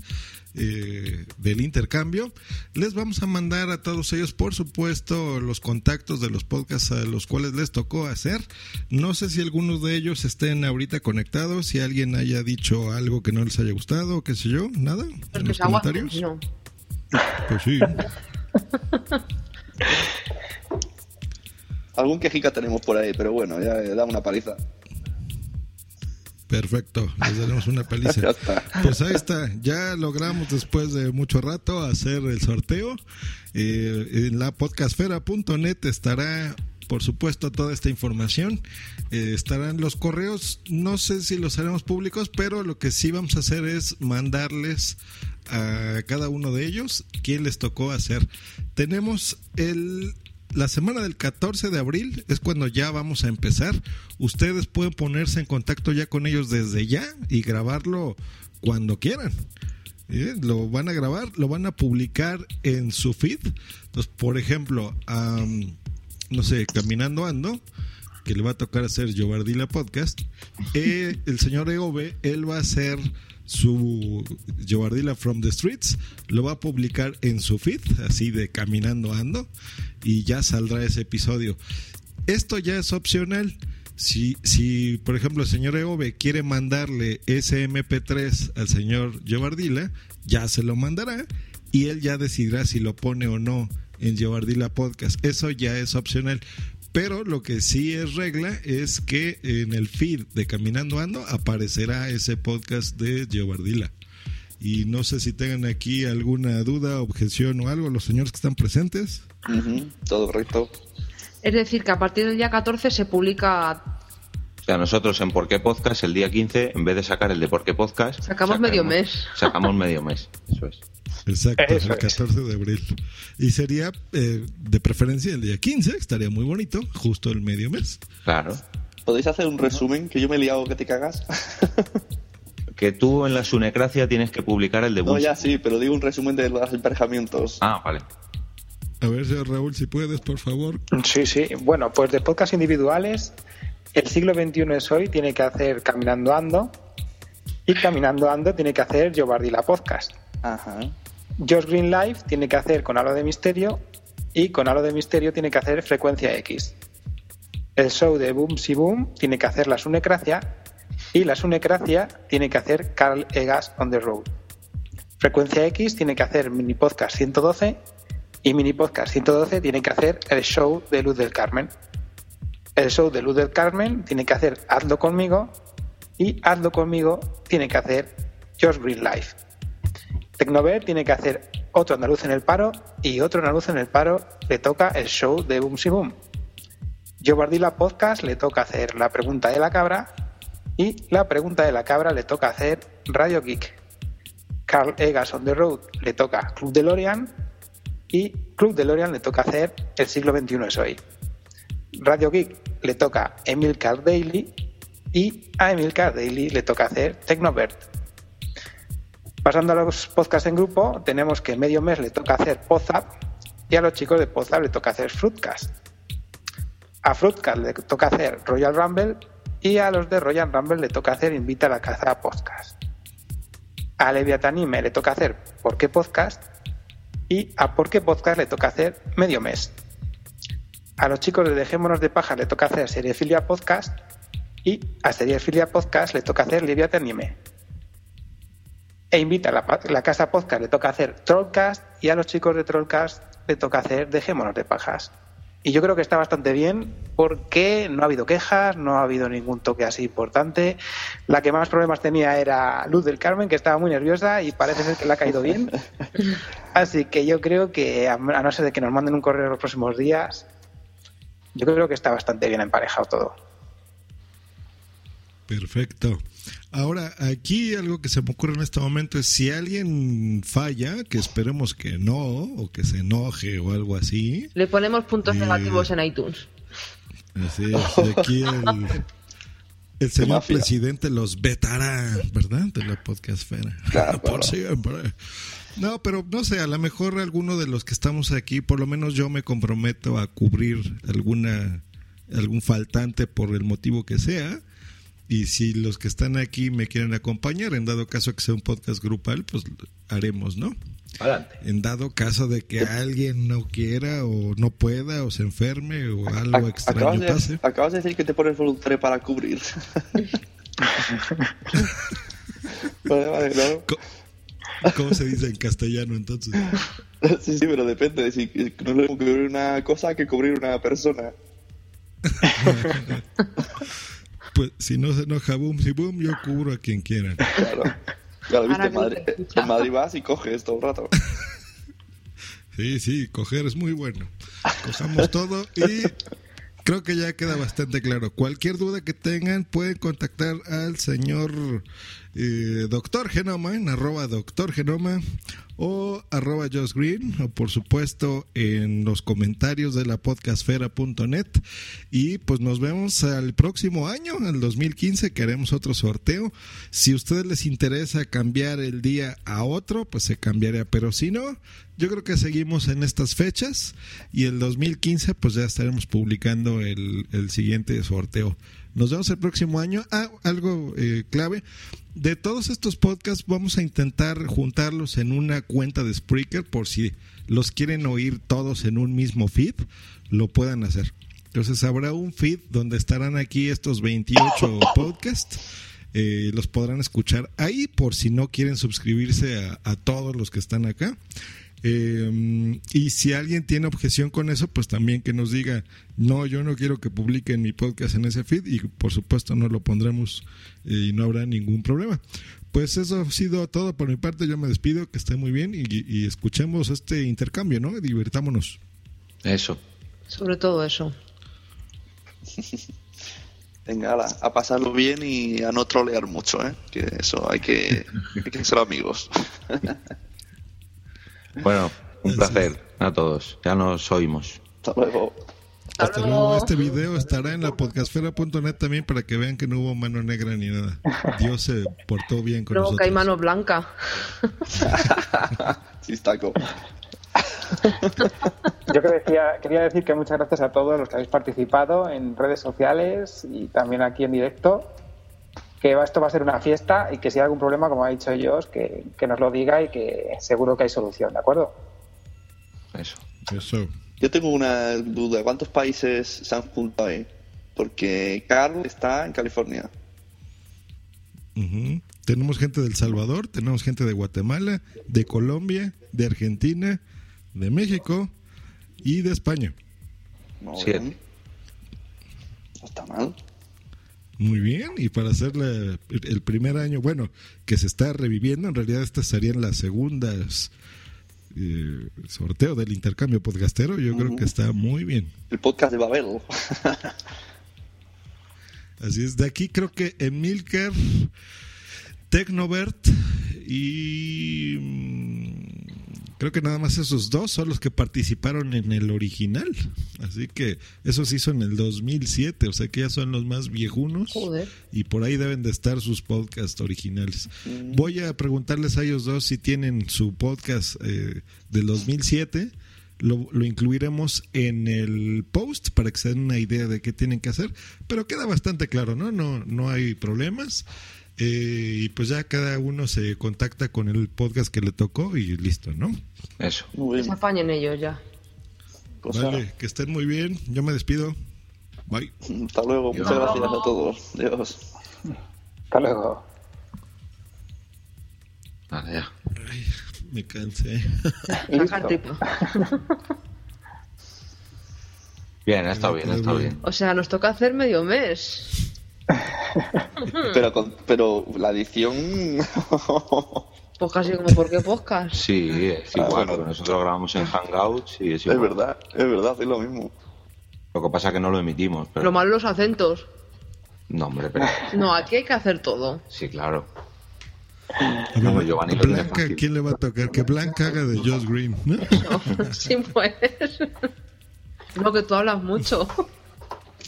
del intercambio. Les vamos a mandar a todos ellos, por supuesto, los contactos de los podcasts a los cuales les tocó hacer. No sé si algunos de ellos estén ahorita conectados, si alguien haya dicho algo que no les haya gustado, qué sé yo, nada. En los comentarios. No. Pues sí. Algún quejica tenemos por ahí, pero bueno, ya da una paliza. Perfecto, les daremos una paliza. Pues ahí está, ya logramos después de mucho rato hacer el sorteo. En la podcastfera.net estará, por supuesto, toda esta información. Estarán los correos, no sé si los haremos públicos, pero lo que sí vamos a hacer es mandarles a cada uno de ellos quién les tocó hacer. Tenemos la semana del 14 de abril es cuando ya vamos a empezar. Ustedes pueden ponerse en contacto ya con ellos desde ya y grabarlo cuando quieran. Lo van a grabar, lo van a publicar en su feed. Entonces, por ejemplo, no sé, Caminando Ando, que le va a tocar hacer Jovardila Podcast, el señor EOV, él va a hacer su Jovardila From the Streets, lo va a publicar en su feed, así de Caminando Ando, y ya saldrá ese episodio. Esto ya es opcional. Si por ejemplo el señor EOV quiere mandarle ese MP3 al señor Jovardila, ya se lo mandará y él ya decidirá si lo pone o no en Jovardila Podcast. Eso ya es opcional. Pero lo que sí es regla es que en el feed de Caminando Ando aparecerá ese podcast de Jovardila. Y no sé si tengan aquí alguna duda, objeción o algo, los señores que están presentes. Uh-huh. Todo correcto. Es decir, que a partir del día 14 se publica... O sea, nosotros en Por qué Podcast, el día 15, en vez de sacar el de Por qué Podcast... Sacamos medio mes. Sacamos medio mes, eso es. Exacto, el 14 de abril. Y sería, de preferencia, el día 15, estaría muy bonito, justo el medio mes. Claro. ¿Podéis hacer un resumen? Que yo me he liado que te cagas. Que tú en la Sunecracia tienes que publicar el de Bush. No, ya sí, pero digo un resumen de los emparejamientos. Ah, vale. A ver, señor Raúl, si puedes, por favor. Sí, sí. Bueno, pues de podcast individuales, El Siglo XXI es Hoy tiene que hacer Caminando Ando, y Caminando Ando tiene que hacer Jovardila Podcast. Ajá. Josh Green Live tiene que hacer Con Halo de Misterio, y Con Halo de Misterio tiene que hacer Frecuencia X. El show de Boom Si Boom tiene que hacer La Sunecracia, y La Sunecracia tiene que hacer Carl Egas on the Road. Frecuencia X tiene que hacer Mini Podcast 112, y Mini Podcast 112 tiene que hacer El Show de Luz del Carmen. El Show de Luz del Carmen tiene que hacer Hazlo Conmigo, y Hazlo Conmigo tiene que hacer Josh Green Live. Technovert tiene que hacer Otro Andaluz en el Paro, y Otro Andaluz en el Paro le toca El Show de Boom Si Boom. Jovardila Podcast le toca hacer La Pregunta de la Cabra, y La Pregunta de la Cabra le toca hacer Radio Geek. Carl Egas on the Road le toca Club DeLorean, y Club DeLorean le toca hacer El Siglo XXI es Hoy. Radio Geek le toca Emilcar Daily, y a Emilcar Daily le toca hacer Technovert. Pasando a los podcasts en grupo, tenemos que medio mes le toca hacer Podzap, y a los chicos de Podzap le toca hacer Fruitcast. A Fruitcast le toca hacer Royal Rumble, y a los de Royal Rumble le toca hacer Invita a la Caza a Podcast. A Leviatanime le toca hacer Por qué Podcast, y a Por qué Podcast le toca hacer medio mes. A los chicos de Dejémonos de Paja le toca hacer Seriefilia Podcast, y a Seriefilia Podcast le toca hacer Leviatanime. E Invita a la Casa Podcast le toca hacer Trollcast, y a los chicos de Trollcast le toca hacer Dejémonos de Pajas. Y yo creo que está bastante bien porque no ha habido quejas, no ha habido ningún toque así importante. La que más problemas tenía era Luz del Carmen, que estaba muy nerviosa y parece ser que le ha caído bien. Así que yo creo que, a no ser de que nos manden un correo los próximos días, yo creo que está bastante bien emparejado todo. Perfecto. Ahora, aquí algo que se me ocurre en este momento es si alguien falla, que esperemos que no, o que se enoje o algo así. Le ponemos puntos negativos en iTunes. Así es, aquí el señor presidente los vetará, ¿verdad? De la podcastfera. Claro, por siempre. No, pero no sé, a lo mejor alguno de los que estamos aquí, por lo menos yo me comprometo a cubrir algún faltante por el motivo que sea. Y si los que están aquí me quieren acompañar, en dado caso que sea un podcast grupal, pues haremos, ¿no? Adelante. En dado caso de que alguien no quiera o no pueda o se enferme o algo extraño pase. Acabas de decir que te pones voluntario para cubrir. ¿Cómo se dice en castellano entonces? Sí, sí, pero depende. De si no es cubrir una cosa que cubrir una persona. Pues si no se enoja, boom, si boom, yo cubro a quien quiera. Claro, claro, viste, en Madrid vas y coges todo el rato. Sí, coger es muy bueno. Cojamos todo y creo que ya queda bastante claro. Cualquier duda que tengan pueden contactar al señor Doctor Genoma en @Doctor Genoma o @JoshGreen o por supuesto en los comentarios de la podcastfera.net. Y pues nos vemos al próximo año, al 2015, que haremos otro sorteo. Si a ustedes les interesa cambiar el día a otro, pues se cambiará, pero si no, yo creo que seguimos en estas fechas y el 2015 pues ya estaremos publicando el siguiente sorteo. Nos vemos el próximo año. Algo clave. De todos estos podcasts vamos a intentar juntarlos en una cuenta de Spreaker por si los quieren oír todos en un mismo feed, lo puedan hacer. Entonces habrá un feed donde estarán aquí estos 28 podcasts. Los podrán escuchar ahí por si no quieren suscribirse a todos los que están acá. Y si alguien tiene objeción con eso, pues también que nos diga: no, yo no quiero que publiquen mi podcast en ese feed, y por supuesto no lo pondremos y no habrá ningún problema. Pues eso ha sido todo por mi parte. Yo me despido, que esté muy bien y escuchemos este intercambio, ¿no? Divertámonos. Eso. Sobre todo eso. Venga, a pasarlo bien y a no trolear mucho, ¿eh? Que eso hay que ser amigos. Bueno, un placer a todos. Ya nos oímos. Hasta luego. Hasta luego. Este video estará en la podcastfera.net también para que vean que no hubo mano negra ni nada. Dios se portó bien con nosotros. No, que hay mano blanca. Chistaco. Yo quería decir que muchas gracias a todos los que habéis participado en redes sociales y también aquí en directo. Que esto va a ser una fiesta y que si hay algún problema, como ha dicho Josh, que nos lo diga y que seguro que hay solución, ¿de acuerdo? Eso. Yo tengo una duda. ¿Cuántos países se han juntado ahí? Porque Carlos está en California. Uh-huh. Tenemos gente del Salvador, tenemos gente de Guatemala, de Colombia, de Argentina, de México y de España. Muy bien. No está mal. Muy bien, y para hacer el primer año, bueno, que se está reviviendo, en realidad estas serían las segundas sorteo del intercambio podcastero, yo creo que está muy bien. El podcast de Babel. Así es, de aquí creo que Emilcar, Technovert y creo que nada más esos dos son los que participaron en el original. Así que eso se hizo en el 2007, o sea que ya son los más viejunos. Joder. Y por ahí deben de estar sus podcasts originales. Voy a preguntarles a ellos dos si tienen su podcast del 2007. Lo incluiremos en el post para que se den una idea de qué tienen que hacer. Pero queda bastante claro, ¿no? No hay problemas. Y pues ya cada uno se contacta con el podcast que le tocó y listo, ¿no? Eso. Que se apañen ellos ya. Vale, que estén muy bien. Yo me despido. Bye. Hasta luego. Muchas gracias a todos. Adiós. Hasta luego. Vale, ya. Ay, me cansé. Bien, ha estado bien, ha estado bien. O sea, nos toca hacer medio mes. pero la edición... Pues casi como ¿por qué podcast? Sí, es igual, bueno, nosotros grabamos en Hangouts y es igual. Es verdad, es lo mismo. Lo que pasa es que no lo emitimos. Pero... Lo malo los acentos. No, hombre, pero... No, aquí hay que hacer todo. Sí, claro. Como Giovanni Blanca, ¿quién le va a tocar? Que Blanca haga de Josh Green, ¿no? No, sí, pues. Lo que tú hablas mucho.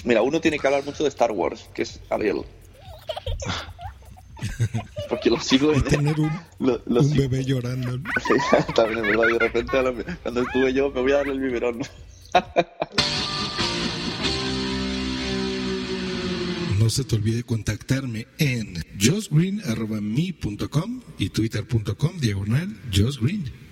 Mira, uno tiene que hablar mucho de Star Wars, que es Ariel. Porque lo sigo y tener un bebé llorando. Sí, también es verdad, y de repente cuando estuve yo me voy a darle el biberón. No se te olvide contactarme en joshgreen@me.com y twitter.com/joshgreen.